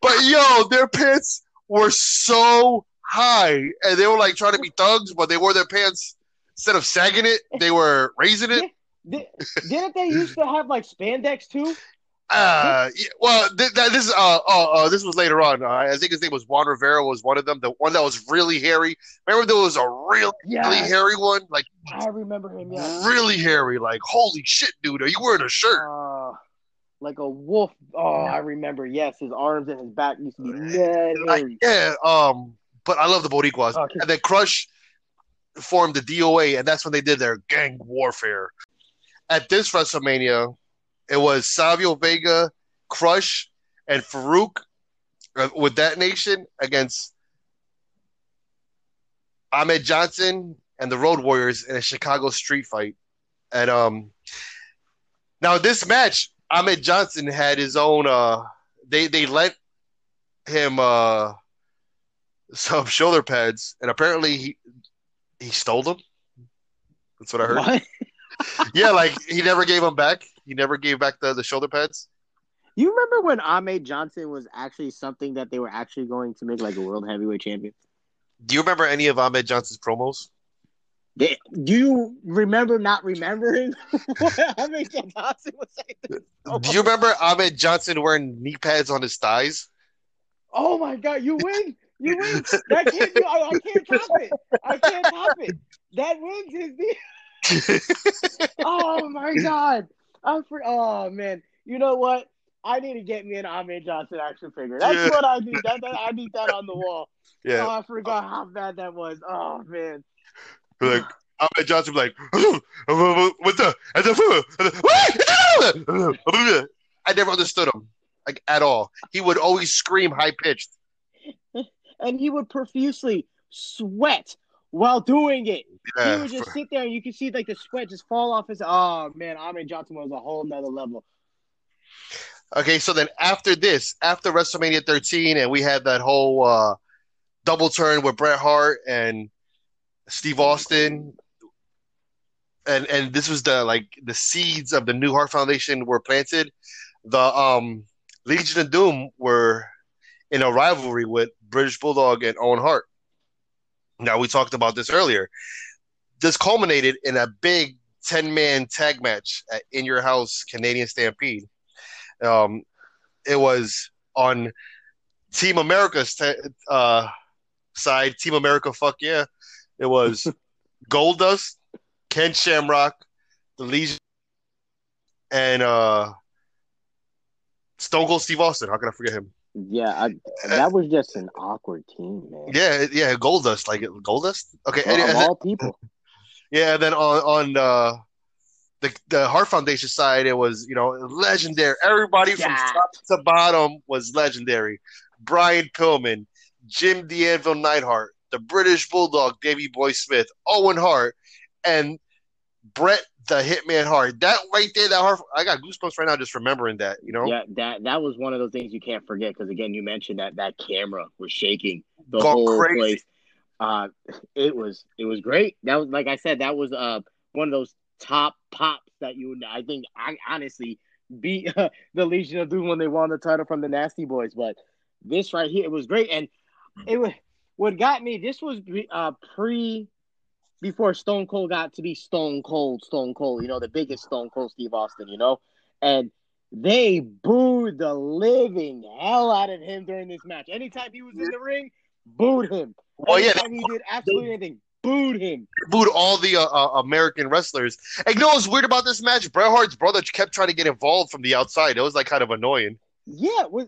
but yo, their pants were so high, and they were like trying to be thugs, but they wore their pants. Instead of sagging it, they were raising it. Didn't they used to have like spandex too? This was later on. I think his name was Juan Rivera was one of them. The one that was really hairy. Remember there was a really hairy one? Like I remember him, yeah. Really hairy. Like, holy shit, dude. Are you wearing a shirt? Like a wolf. Oh, I remember. Yes, his arms and his back used to be mad hairy. But I love the Boriquas. Okay. And then Crush formed the DOA, and that's when they did their gang warfare. At this WrestleMania, it was Savio Vega, Crush, and Farouk with that nation against Ahmed Johnson and the Road Warriors in a Chicago street fight. And now this match, Ahmed Johnson had his own. They lent him some shoulder pads, and apparently he stole them. That's what I heard. What? Yeah, like he never gave them back. He never gave back the shoulder pads. You remember when Ahmed Johnson was actually something that they were actually going to make like a world heavyweight champion? Do you remember any of Ahmed Johnson's promos? Do you remember not remembering what Ahmed Johnson was saying? Do you remember Ahmed Johnson wearing knee pads on his thighs? Oh my God, you win! You win! That can't do, I can't top it. I can't top it. That wins his deal. Oh my God! Oh man! You know what? I need to get me an Ahmed Johnson action figure. That's what I need. I need that on the wall. Yeah. Oh, I forgot how bad that was. Oh man. Like Ahmed Johnson be like, what's up? I never understood him, like, at all. He would always scream high-pitched. And he would profusely sweat while doing it. Yeah. He would just sit there, and you could see, like, the sweat just fall off his... Oh, man, Ahmed Johnson was a whole nother level. Okay, so then after this, after WrestleMania 13, and we had that whole double turn with Bret Hart and Steve Austin, and this was the, like, the seeds of the New Heart Foundation were planted. The Legion of Doom were in a rivalry with British Bulldog and Owen Hart. Now, we talked about this earlier. This culminated in a big 10-man tag match at In Your House Canadian Stampede. It was on Team America's side. Team America, fuck yeah. It was Goldust, Ken Shamrock, The Legion, and Stone Cold Steve Austin. How can I forget him? Yeah, that was just an awkward team, man. Yeah, Goldust. Like, Goldust? Okay. Well, and all people. Yeah, and then on the Heart Foundation side, it was, you know, legendary. Everybody from top to bottom was legendary. Brian Pillman, Jim the Anvil Neidhart, the British Bulldog, Davey Boy Smith, Owen Hart, and Bret the Hitman Hart. That right there, that Hart, I got goosebumps right now just remembering that, you know? Yeah, that was one of those things you can't forget because, again, you mentioned that camera was shaking the whole crazy place. It was great. That was, like I said, that was one of those top pops that you would, I think, I honestly beat the Legion of Doom when they won the title from the Nasty Boys. But this right here, it was great. And it was what got me. This was before Stone Cold got to be Stone Cold, you know, the biggest Stone Cold Steve Austin, you know, and they booed the living hell out of him during this match. Anytime he was in the ring, booed him. Oh, yeah, he did absolutely anything. Booed him. Booed all the American wrestlers. And you know what's weird about this match? Bret Hart's brother kept trying to get involved from the outside. It was like kind of annoying. Yeah, was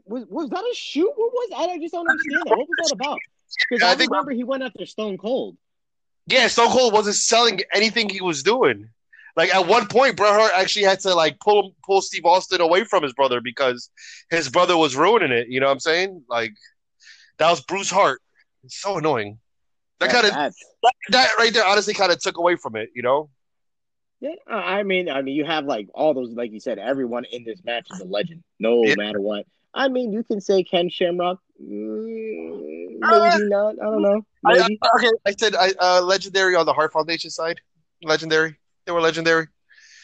that a shoot? What was? I just don't understand that. What was that about? Because I remember he went after Stone Cold. Yeah, Stone Cold wasn't selling anything he was doing. Like, at one point, Bret Hart actually had to, like, pull Steve Austin away from his brother because his brother was ruining it. You know what I'm saying? Like, that was Bruce Hart. It's so annoying. That right there honestly kind of took away from it, you know? Yeah, I mean, you have, like, all those, like you said, everyone in this match is a legend, no matter what. I mean, you can say Ken Shamrock, maybe not, I don't know. I said legendary on the Hart Foundation side. Legendary. They were legendary.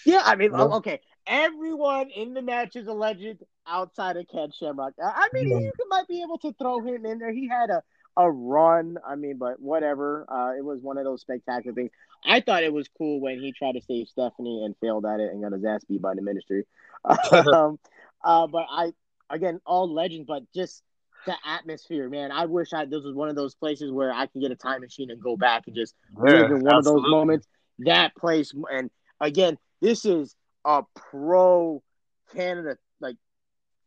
Yeah, I mean, okay. Everyone in the match is a legend outside of Ken Shamrock. I mean, you might be able to throw him in there. He had a run, I mean, but whatever. It was one of those spectacular things. I thought it was cool when he tried to save Stephanie and failed at it and got his ass beat by the Ministry. But again, all legends, but just the atmosphere, man. I wish this was one of those places where I could get a time machine and go back and just live in one of those moments. That place, and again, this is a pro Canada like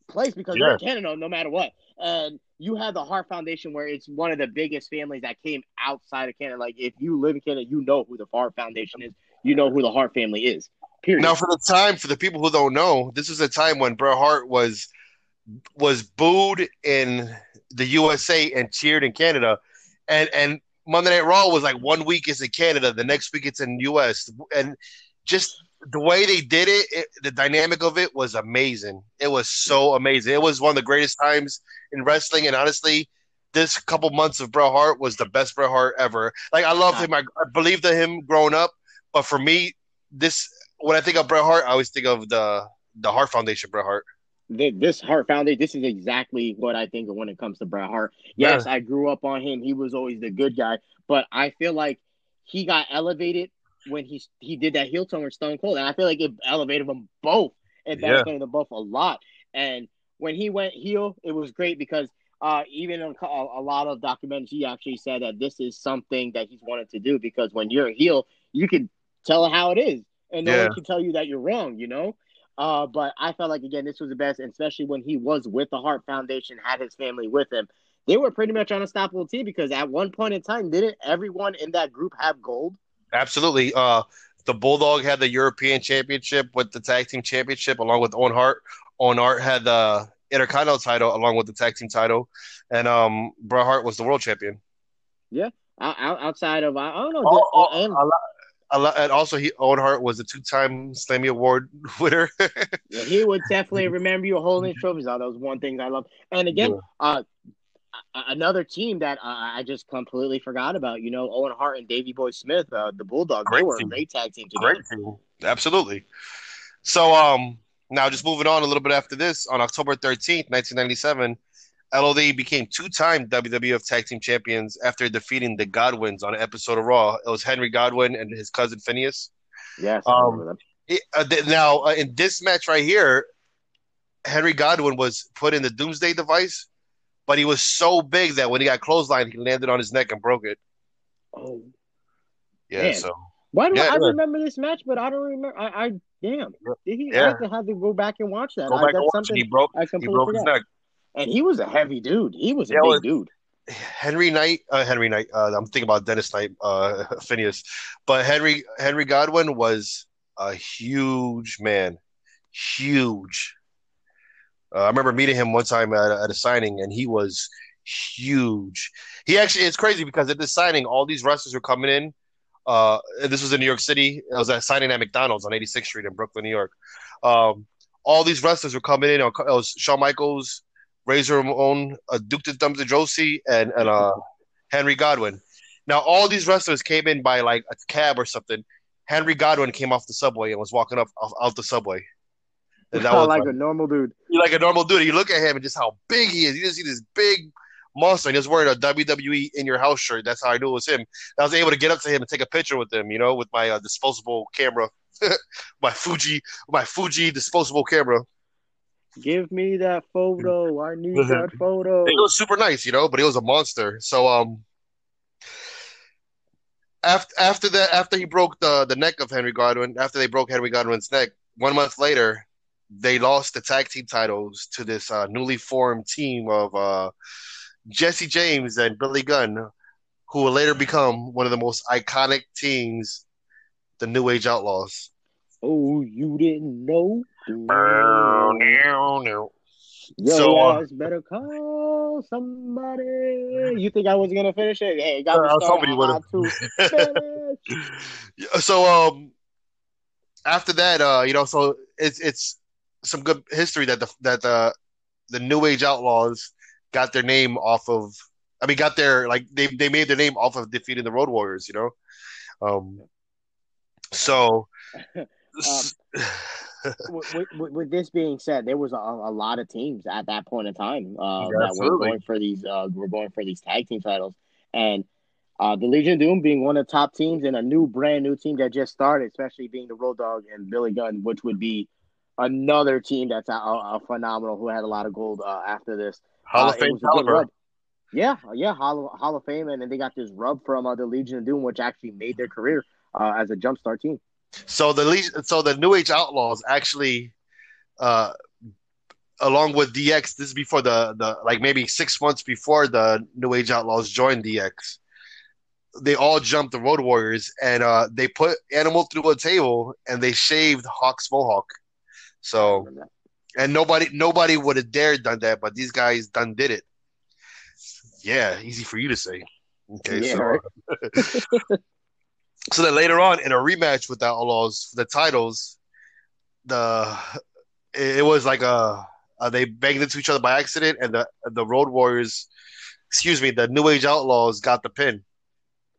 place because they're in Canada no matter what. And you have the Hart Foundation where it's one of the biggest families that came outside of Canada. Like, if you live in Canada, you know who the Hart Foundation is. You know who the Hart family is, period. Now, for the people who don't know, this was a time when Bret Hart was booed in the USA and cheered in Canada. And Monday Night Raw was like 1 week is in Canada, the next week it's in the US. And just the way they did it, the dynamic of it was amazing. It was so amazing. It was one of the greatest times in wrestling. And honestly, this couple months of Bret Hart was the best Bret Hart ever. Like, I loved him. I believed in him growing up. But for me, when I think of Bret Hart, I always think of the Hart Foundation Bret Hart. This Hart Foundation, this is exactly what I think of when it comes to Bret Hart. Yes, I grew up on him. He was always the good guy. But I feel like he got elevated when he did that heel turn with Stone Cold. And I feel like it elevated them both. It elevated them both a lot. And when he went heel, it was great because even on a lot of documentaries, he actually said that this is something that he's wanted to do because when you're a heel, you can tell how it is. And no one can tell you that you're wrong, you know? But I felt like, again, this was the best, and especially when he was with the Hart Foundation, had his family with him. They were pretty much an unstoppable team because at one point in time, didn't everyone in that group have gold? Absolutely. The Bulldog had the European Championship with the Tag Team Championship along with Owen Hart. Owen Hart had the Intercontinental title along with the Tag Team title. And Bret Hart was the World Champion. Yeah. Outside of, I don't know. And also, Owen Hart was a two-time Slammy Award winner. Yeah, he would definitely remember you holding trophies. Oh, that was one thing I loved. And again, another team that I just completely forgot about. You know, Owen Hart and Davey Boy Smith, the Bulldogs. They were a great tag team together. Great team. Absolutely. So now just moving on a little bit after this, on October 13th, 1997, LOD became two-time WWF Tag Team Champions after defeating the Godwins on an episode of Raw. It was Henry Godwin and his cousin Phineas. Yes. In this match right here, Henry Godwin was put in the Doomsday Device, but he was so big that when he got clotheslined, he landed on his neck and broke it. Oh. Yeah, man. So. Why do I remember this match, but I don't remember. I have to go back and watch that. He broke his neck. And he was a heavy dude. He was a big dude. Henry Knight. I'm thinking about Dennis Knight, Phineas. But Henry Godwin was a huge man. Huge. I remember meeting him one time at a signing, and he was huge. He actually, it's crazy because at this signing, all these wrestlers were coming in. This was in New York City. It was a signing at McDonald's on 86th Street in Brooklyn, New York. All these wrestlers were coming in. It was Shawn Michaels, Razor Ramon, Duke the Dumpster Josie, and Henry Godwin. Now, all these wrestlers came in by like a cab or something. Henry Godwin came off the subway and was walking up out the subway. And that was like a normal dude. You're like a normal dude. You look at him and just how big he is. You just see this big monster. And he was wearing a WWE In Your House shirt. That's how I knew it was him. And I was able to get up to him and take a picture with him, you know, with my disposable camera, my Fuji disposable camera. Give me that photo. I need that photo. It was super nice, you know, but he was a monster. So after he broke the neck of Henry Godwin, after they broke Henry Godwin's neck, 1 month later, they lost the tag team titles to this newly formed team of Jesse James and Billy Gunn, who will later become one of the most iconic teams, the New Age Outlaws. Oh, you didn't know? No. Better call somebody. You think I was gonna finish it? Hey, got me started. So after that, so it's some good history that the New Age Outlaws got their name off of. I mean, got their they made their name off of defeating the Road Warriors. You know, so. With this being said, there was a lot of teams at that point in time that were going for these tag team titles, and the Legion of Doom being one of the top teams and a brand new team that just started, especially being the Road Dogg and Billy Gunn, which would be another team that's a phenomenal, who had a lot of gold after this. Hall of Fame caliber. Yeah, Hall of Fame, and then they got this rub from the Legion of Doom, which actually made their career as a jumpstart team. So the New Age Outlaws actually, along with DX, this is before maybe 6 months before the New Age Outlaws joined DX, they all jumped the Road Warriors and they put Animal through a table and they shaved Hawk's mohawk. So, and nobody would have dared done that, but these guys did it. Yeah, easy for you to say. Okay, yeah, so. Right? So then later on, in a rematch with the Outlaws for the titles, it was like they banged into each other by accident, and the Road Warriors, the New Age Outlaws got the pin,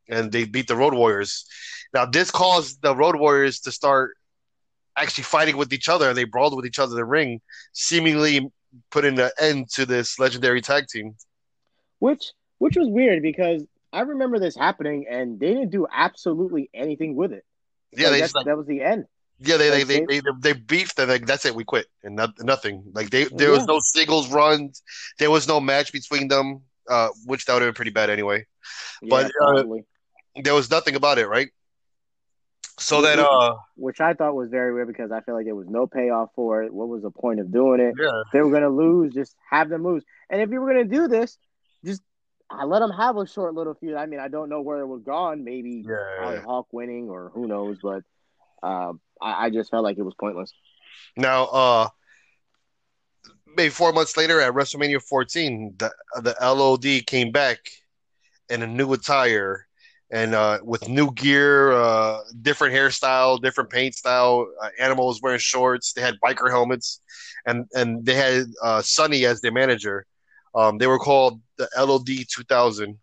and they beat the Road Warriors. Now this caused the Road Warriors to start actually fighting with each other, and they brawled with each other in the ring, seemingly putting an end to this legendary tag team. Which was weird because. I remember this happening, and they didn't do absolutely anything with it. Yeah, that was the end. Yeah, they beefed, and like that's it. We quit, and nothing. Like there was no singles runs. There was no match between them, which that would have been pretty bad anyway. Yeah, but there was nothing about it, right? So then, which I thought was very weird because I feel like there was no payoff for it. What was the point of doing it? Yeah. If they were gonna lose, just have them lose. And if you were gonna do this, just I let them have a short little feud. I mean, I don't know where it was gone. Maybe Hawk winning or who knows, but I just felt like it was pointless. Now, maybe 4 months later at WrestleMania 14, the LOD came back in a new attire and with new gear, different hairstyle, different paint style. Animal was wearing shorts. They had biker helmets, and they had Sonny as their manager. They were called the LOD 2000.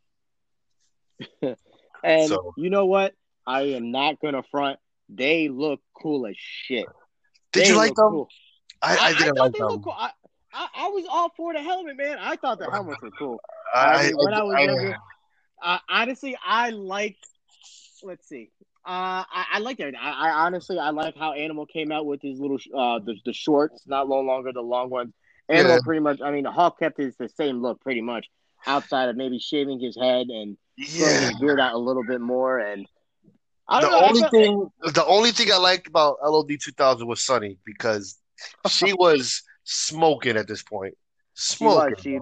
And you know what? I am not going to front. They look cool as shit. Did you like them? Cool. I didn't like them. Cool. I was all for the helmet, man. I thought the helmets were cool. Honestly, I liked. Let's see. I liked everything. I honestly, I like how Animal came out with his little the shorts, not no longer the long ones. Animal pretty much. I mean, the Hawk kept his the same look pretty much, outside of maybe shaving his head and his beard out a little bit more. And I don't the only thing I liked about LOD 2000 was Sunny, because she was smoking at this point. Smoking. She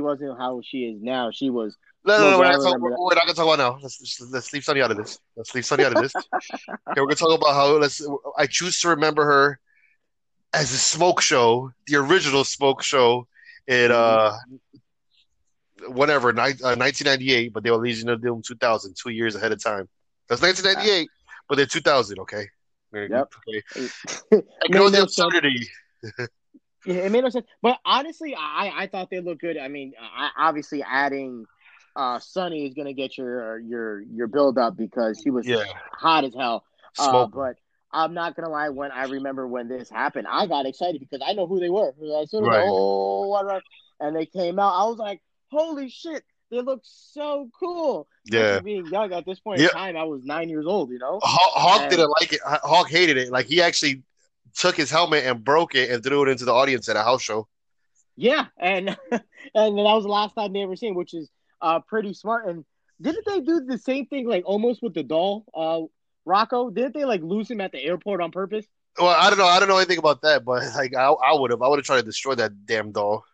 wasn't how she is now. She was. No. We're not gonna talk about now. Let's leave Sunny out of this. Okay, we're gonna talk about how. I choose to remember her as a smoke show, the original smoke show in whatever 1998, but they were Legion of Doom 2000, 2 years ahead of time. That's 1998, but they're 2000. Okay. Yep. Okay. The absurdity. Yeah, it made no sense. But honestly, I thought they looked good. I mean, obviously adding Sunny is gonna get your build up because she was hot as hell. But I'm not gonna lie, when I remember when this happened, I got excited because I know who they were. As soon as and they came out, I was like, "Holy shit! They look so cool." Yeah, being young at this point in time, I was 9 years old. You know, Hawk didn't like it. Hawk hated it. Like, he actually took his helmet and broke it and threw it into the audience at a house show. Yeah, and that was the last time they ever seen, which is pretty smart. And didn't they do the same thing, like almost with the doll, Rocco? Didn't they like lose him at the airport on purpose? Well, I don't know. I don't know anything about that, but like I would have tried to destroy that damn doll.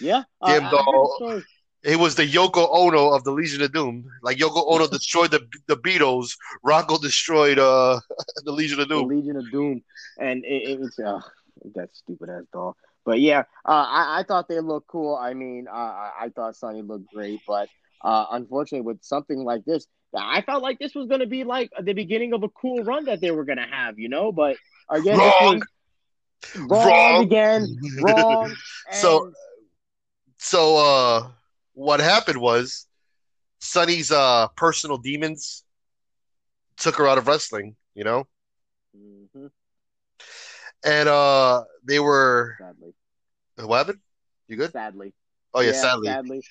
Yeah, damn doll. It was the Yoko Ono of the Legion of Doom. Like, Yoko Ono destroyed the Beatles. Rocco destroyed the Legion of Doom. The Legion of Doom. And it was that stupid-ass doll. But, yeah, I thought they looked cool. I mean, I thought Sonny looked great. But, unfortunately, with something like this, I felt like this was going to be, like, the beginning of a cool run that they were going to have, you know? But, again, wrong. And... So, what happened was Sonny's personal demons took her out of wrestling, you know? Mm-hmm. And they were... Sadly. What happened? You good? Sadly. Oh, yeah, sadly.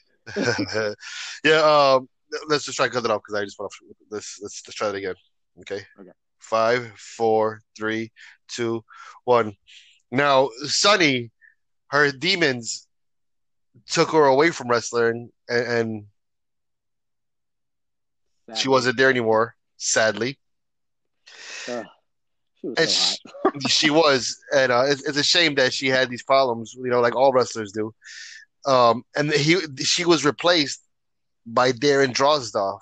Yeah, let's just try to cut it off because I just want to... Let's try that again, okay? Okay. 5, 4, 3, 2, 1. Now, Sonny, her demons... took her away from wrestling, and she wasn't there anymore, sadly. She was, and she was, and it's a shame that she had these problems, you know, like all wrestlers do. And she was replaced by Darren Drozdov,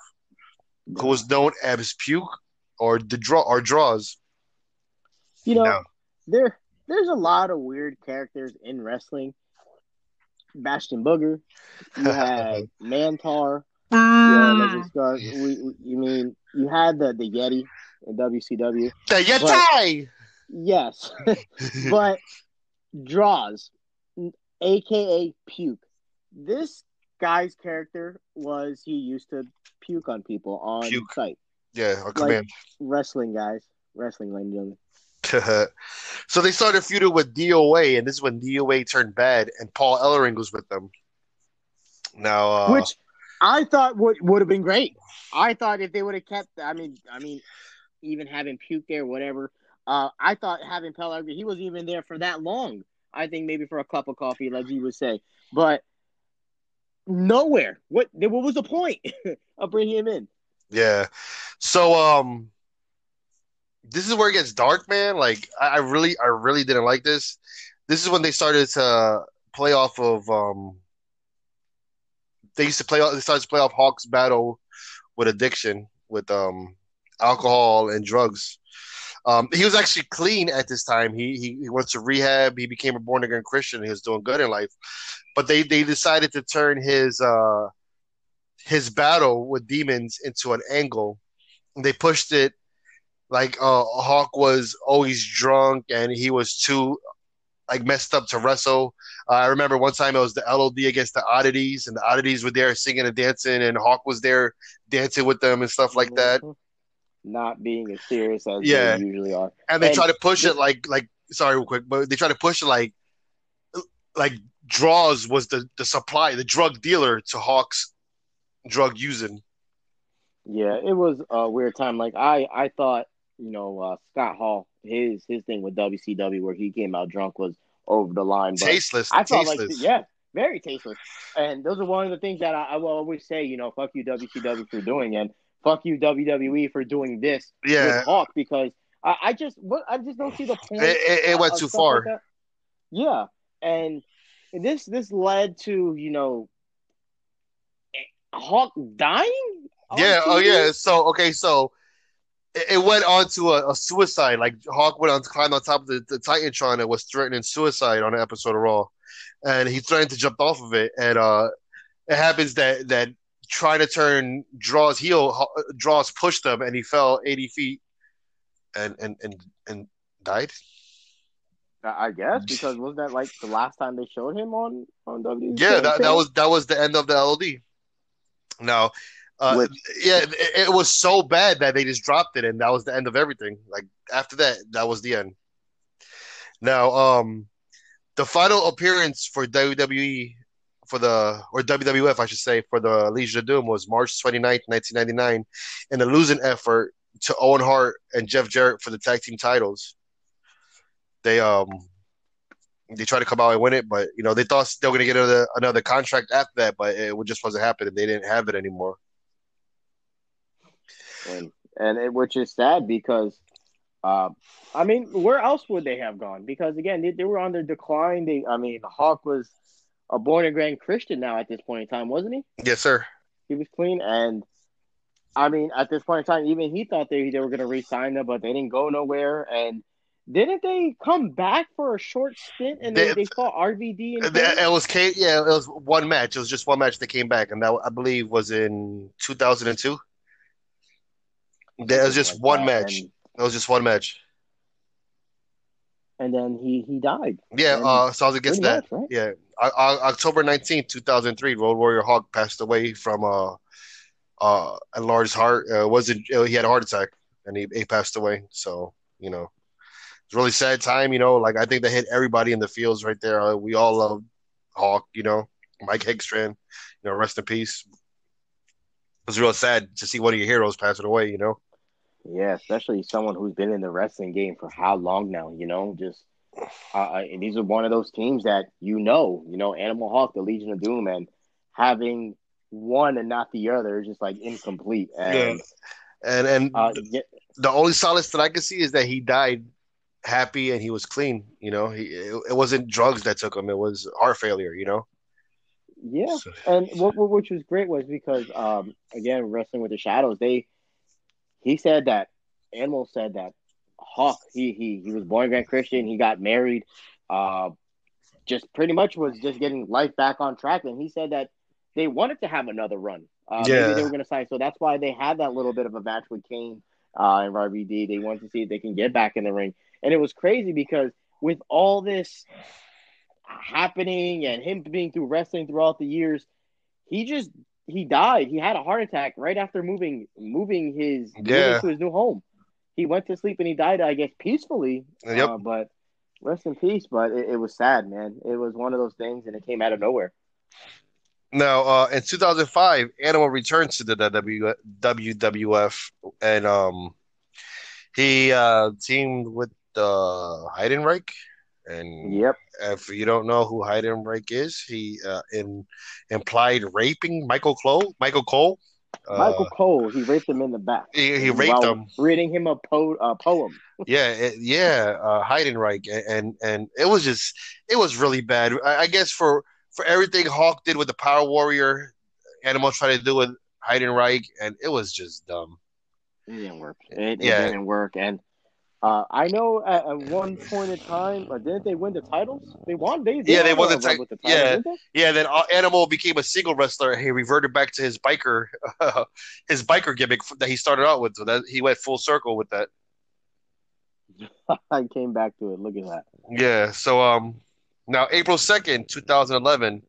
who was known as Puke or Draws. You know, there's a lot of weird characters in wrestling. Bastion Booger, you had Mantar. You had the Yeti in WCW. The Yeti! Yes. But Draws, a.k.a. Puke. This guy's character was he used to puke on people on site. Yeah, on command. Wrestling guys. Wrestling, ladies and gentlemen. So they started feuding with DOA, and this is when DOA turned bad, and Paul Ellering was with them. Now, which I thought would have been great. I thought if they would have kept, I mean, even having Puke there, whatever. I thought having Paul Ellering, he wasn't even there for that long. I think maybe for a cup of coffee, like you would say, but nowhere. What was the point of bringing him in? Yeah. So this is where it gets dark, man. Like, I really didn't like this. This is when they started to play off of they used to play. They started to play off Hawk's battle with addiction, with alcohol and drugs. He was actually clean at this time. He went to rehab. He became a born again Christian. He was doing good in life, but they decided to turn his battle with demons into an angle. They pushed it like Hawk was always drunk and he was too like messed up to wrestle. I remember one time it was the LOD against the Oddities, and the Oddities were there singing and dancing, and Hawk was there dancing with them and stuff like that. Not being as serious as they usually are. And they try to push it like sorry real quick, but they try to push it like Draws was the supply, the drug dealer to Hawk's drug using. Yeah, it was a weird time. Like I thought, Scott Hall, his thing with WCW where he came out drunk was over the line. But tasteless. I felt tasteless. Very tasteless. And those are one of the things that I will always say, fuck you WCW for doing, and fuck you WWE for doing this with Hawk, because I just don't see the point. It went too far. Like and this led to Hawk dying. So it went on to a suicide. Like Hawk went on to climb on top of the Titantron and was threatening suicide on an episode of Raw, and he threatened to jump off of it. And it happens that trying to turn Draws heel, Draws pushed him, and he fell 80 feet and died. I guess, because wasn't that like the last time they showed him on WWE? Yeah, that was the end of the LOD. No. It was so bad that they just dropped it, and that was the end of everything. Like after that was the end. Now, the final appearance for WWE or WWF, I should say, for the Legion of Doom was March 29th, 1999, in a losing effort to Owen Hart and Jeff Jarrett for the tag team titles. They tried to come out and win it, but they thought they were going to get another contract after that, but it just wasn't happening. They didn't have it anymore. And which is sad because, where else would they have gone? Because again, they were on their decline. Hawk was a born again Christian now at this point in time, wasn't he? Yes, sir. He was clean, and at this point in time, even he thought they were going to re-sign them, but they didn't go nowhere. And didn't they come back for a short stint and they fought RVD? And it was one match. It was just one match they came back, and that I believe was in 2002. That was just one match. That was just one match. And then he died. Yeah, so I was against that. Much, right? Yeah, October 19th, 2003, Road Warrior Hawk passed away from enlarged heart. He had a heart attack, and he passed away. So it's a really sad time. Like I think they hit everybody in the fields right there. We all love Hawk. Mike Hegstrand. Rest in peace. It was real sad to see one of your heroes passing away, Yeah, especially someone who's been in the wrestling game for how long now, Just and these are one of those teams that Animal Hawk, the Legion of Doom, and having one and not the other is just like incomplete. The only solace that I can see is that he died happy and he was clean. It wasn't drugs that took him; it was heart failure. Yeah, and which was great was because, again, Wrestling with the Shadows, Animal said that Hawk, he was born again Christian, he got married, just pretty much was just getting life back on track, and he said that they wanted to have another run. Maybe they were going to sign, so that's why they had that little bit of a match with Kane and RVD. They wanted to see if they can get back in the ring, and it was crazy because with all this happening and him being through wrestling throughout the years, he died. He had a heart attack right after moving his to his new home. He went to sleep and he died, I guess, peacefully. Yep. But rest in peace. But it was sad, man. It was one of those things, and it came out of nowhere. Now, in 2005, Animal returns to the WWF, and he teamed with Heidenreich. And if you don't know who Heidenreich is, he implied raping Michael Cole. Michael Cole, he raped him in the back. He raped him, reading him a poem. Heidenreich, and it was really bad. I guess for everything Hawk did with the Power Warrior, Animal tried to do with Heidenreich, and it was just dumb. It didn't work. It didn't work. And I know at one point in time, didn't they win the titles? They won. They won the title. Then Animal became a single wrestler. He reverted back to his biker gimmick that he started out with. So that he went full circle with that. I came back to it. Look at that. Yeah. So now April 2nd, 2011,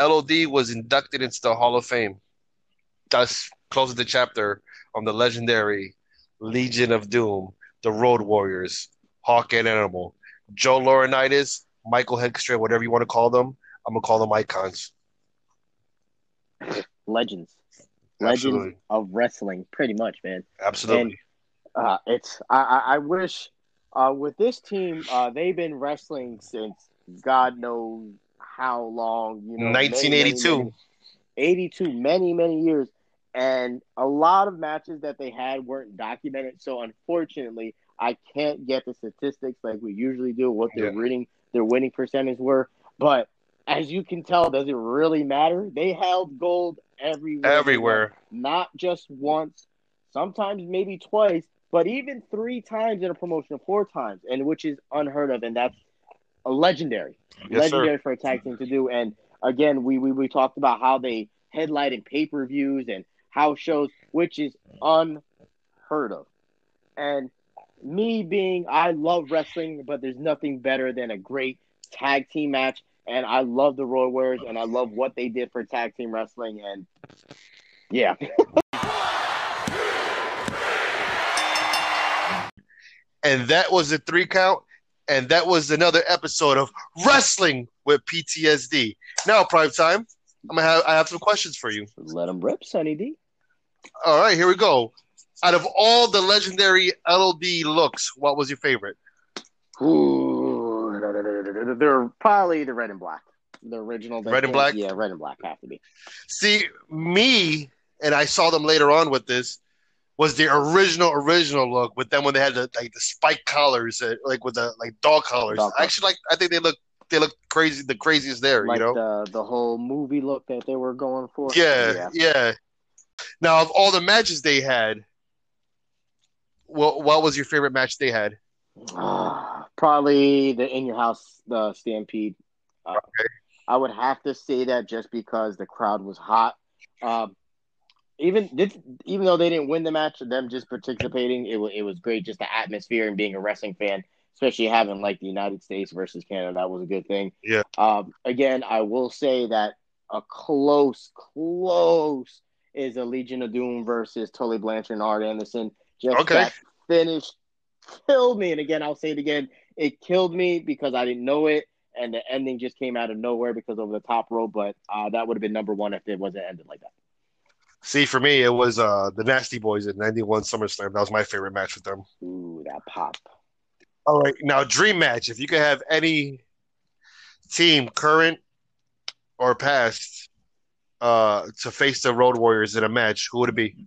LOD was inducted into the Hall of Fame, thus closes the chapter on the legendary Legion of Doom, the Road Warriors, Hawk and Animal, Joel Laurinaitis, Michael Hegstrand, whatever you want to call them. I'm going to call them icons. Legends. Absolutely. Legends of wrestling, pretty much, man. Absolutely. And, I wish with this team, they've been wrestling since God knows how long. 1982. 82, many years. And a lot of matches that they had weren't documented. So, unfortunately, I can't get the statistics like we usually do, what their winning percentage were. But as you can tell, does it really matter? They held gold everywhere. Not just once, sometimes maybe twice, but even 3 times in a promotion, 4 times, and which is unheard of. And that's a legendary. Yes, legendary sir. For a tag team to do. And, again, we talked about how they headlighted pay-per-views and house shows, which is unheard of. And I love wrestling, but there's nothing better than a great tag team match. And I love the Road Warriors, and I love what they did for tag team wrestling. And yeah. And that was the 3 count. And that was another episode of Wrestling with PTSD. Now, Prime Time, I have some questions for you. Let them rip, Sonny D. All right, here we go. Out of all the legendary LOD looks, what was your favorite? Ooh, they're probably the red and black. The original. Red and black? Yeah, red and black have to be. See, and I saw them later on with this, was the original look with them when they had the spike collars, like with the dog collars. Actually, I think they look. They look crazy, the craziest there, like the whole movie look that they were going for. Yeah. Now, of all the matches they had, what was your favorite match they had? Probably the In Your House, the Stampede. Okay. I would have to say that just because the crowd was hot. Even though they didn't win the match, them just participating, it was great, just the atmosphere and being a wrestling fan. Especially having the United States versus Canada, that was a good thing. Yeah. Again, I will say that a close is a Legion of Doom versus Tully Blanchard and Arn Anderson. That finish killed me. And again, I'll say it again, it killed me because I didn't know it, and the ending just came out of nowhere because over the top rope. But that would have been number one if it wasn't ended like that. See, for me, it was the Nasty Boys at 91 SummerSlam. That was my favorite match with them. Ooh, that pop. All right, now dream match. If you could have any team, current or past, to face the Road Warriors in a match, who would it be?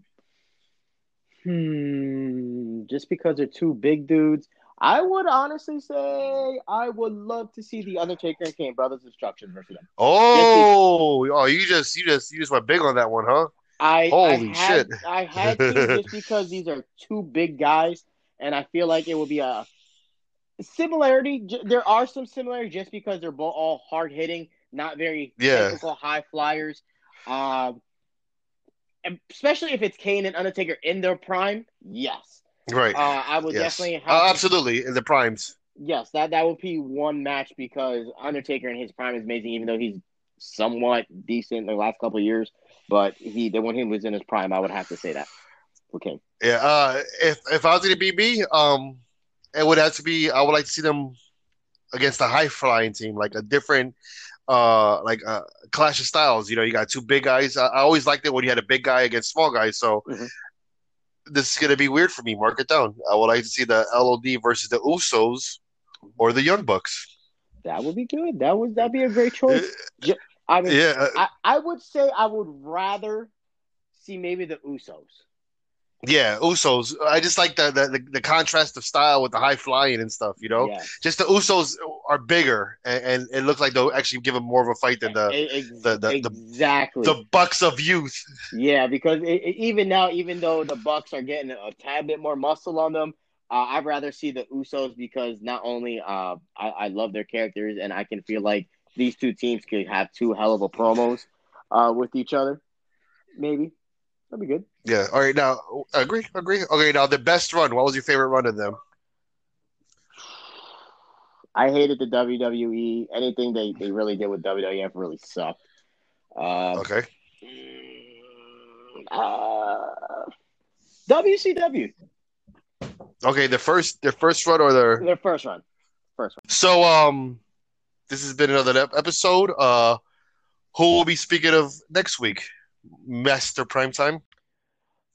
Just because they're two big dudes, I would honestly say I would love to see the Undertaker and Kane Brothers Destruction versus them. Oh, you just went big on that one, huh? I had to just because these are two big guys, and I feel like it would be a similarity. There are some similarities just because they're both all hard hitting, not very typical high flyers. Especially if it's Kane and Undertaker in their prime. Yes, right. I would definitely have absolutely in the primes. Yes, that would be one match because Undertaker in his prime is amazing, even though he's somewhat decent in the last couple of years. But when he was in his prime, I would have to say that. Okay. Yeah. If I was going to be me, it would have to be. I would like to see them against a high flying team, like a different, clash of styles. You got two big guys. I always liked it when you had a big guy against small guys. So this is gonna be weird for me. Mark it down. I would like to see the LOD versus the Usos or the Young Bucks. That would be good. That'd be a great choice. I mean, I would say I would rather see maybe the Usos. Yeah, Usos. I just like the contrast of style with the high flying and stuff. Just the Usos are bigger, and it looks like they'll actually give them more of a fight than the Bucks of youth. Yeah, because even now, even though the Bucks are getting a tad bit more muscle on them, I'd rather see the Usos, because not only I love their characters, and I can feel like these two teams could have two hell of a promos with each other. Maybe. That'd be good. Yeah. All right. Now, agree. Okay. Now, the best run. What was your favorite run of them? I hated the WWE. Anything they really did with WWF really sucked. Okay. WCW. Okay, their first run. So, this has been another episode. Who will be speaking of next week, Master Primetime?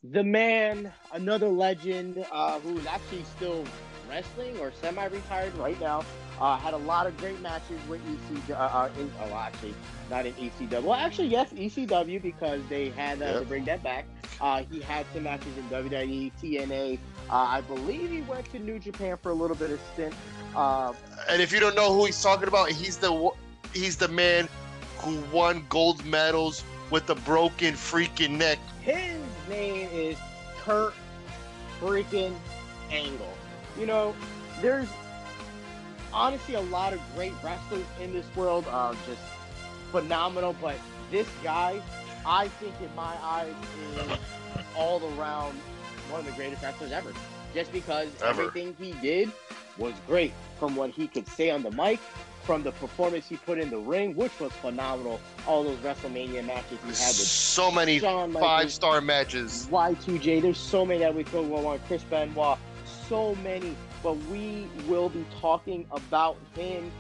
The man, another legend, who's actually still wrestling or semi-retired right now. Had a lot of great matches with ECW. ECW, because they had to bring that back. He had some matches in WWE, TNA. I believe he went to New Japan for a little bit of stint. And if you don't know who he's talking about, he's the man who won gold medals with a broken freaking neck. His name is Kurt freaking Angle. You know, there's honestly a lot of great wrestlers in this world, just phenomenal, but this guy, I think in my eyes, is all around one of the greatest wrestlers ever. Just because everything he did was great, from what he could say on the mic, from the performance he put in the ring, which was phenomenal. All those WrestleMania matches he had with so many five-star matches. Y2J, there's so many that we could go on. Chris Benoit, so many. But we will be talking about him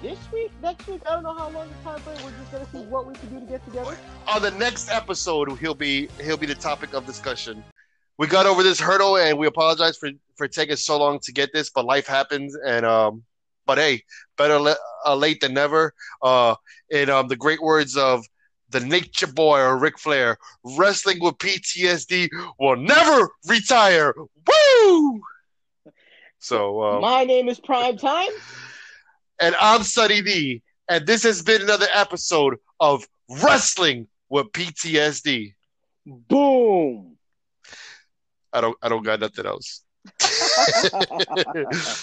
this week, next week. I don't know how long the time frame. We're just gonna see what we can do to get together. On the next episode, he'll be the topic of discussion. We got over this hurdle, and we apologize for taking so long to get this, but life happens, and but hey, better late than never. In the great words of the Nature Boy or Ric Flair, wrestling with PTSD will never retire. Woo! So my name is Prime Time, and I'm Sonny D, and this has been another episode of Wrestling with PTSD. Boom! I don't got nothing else.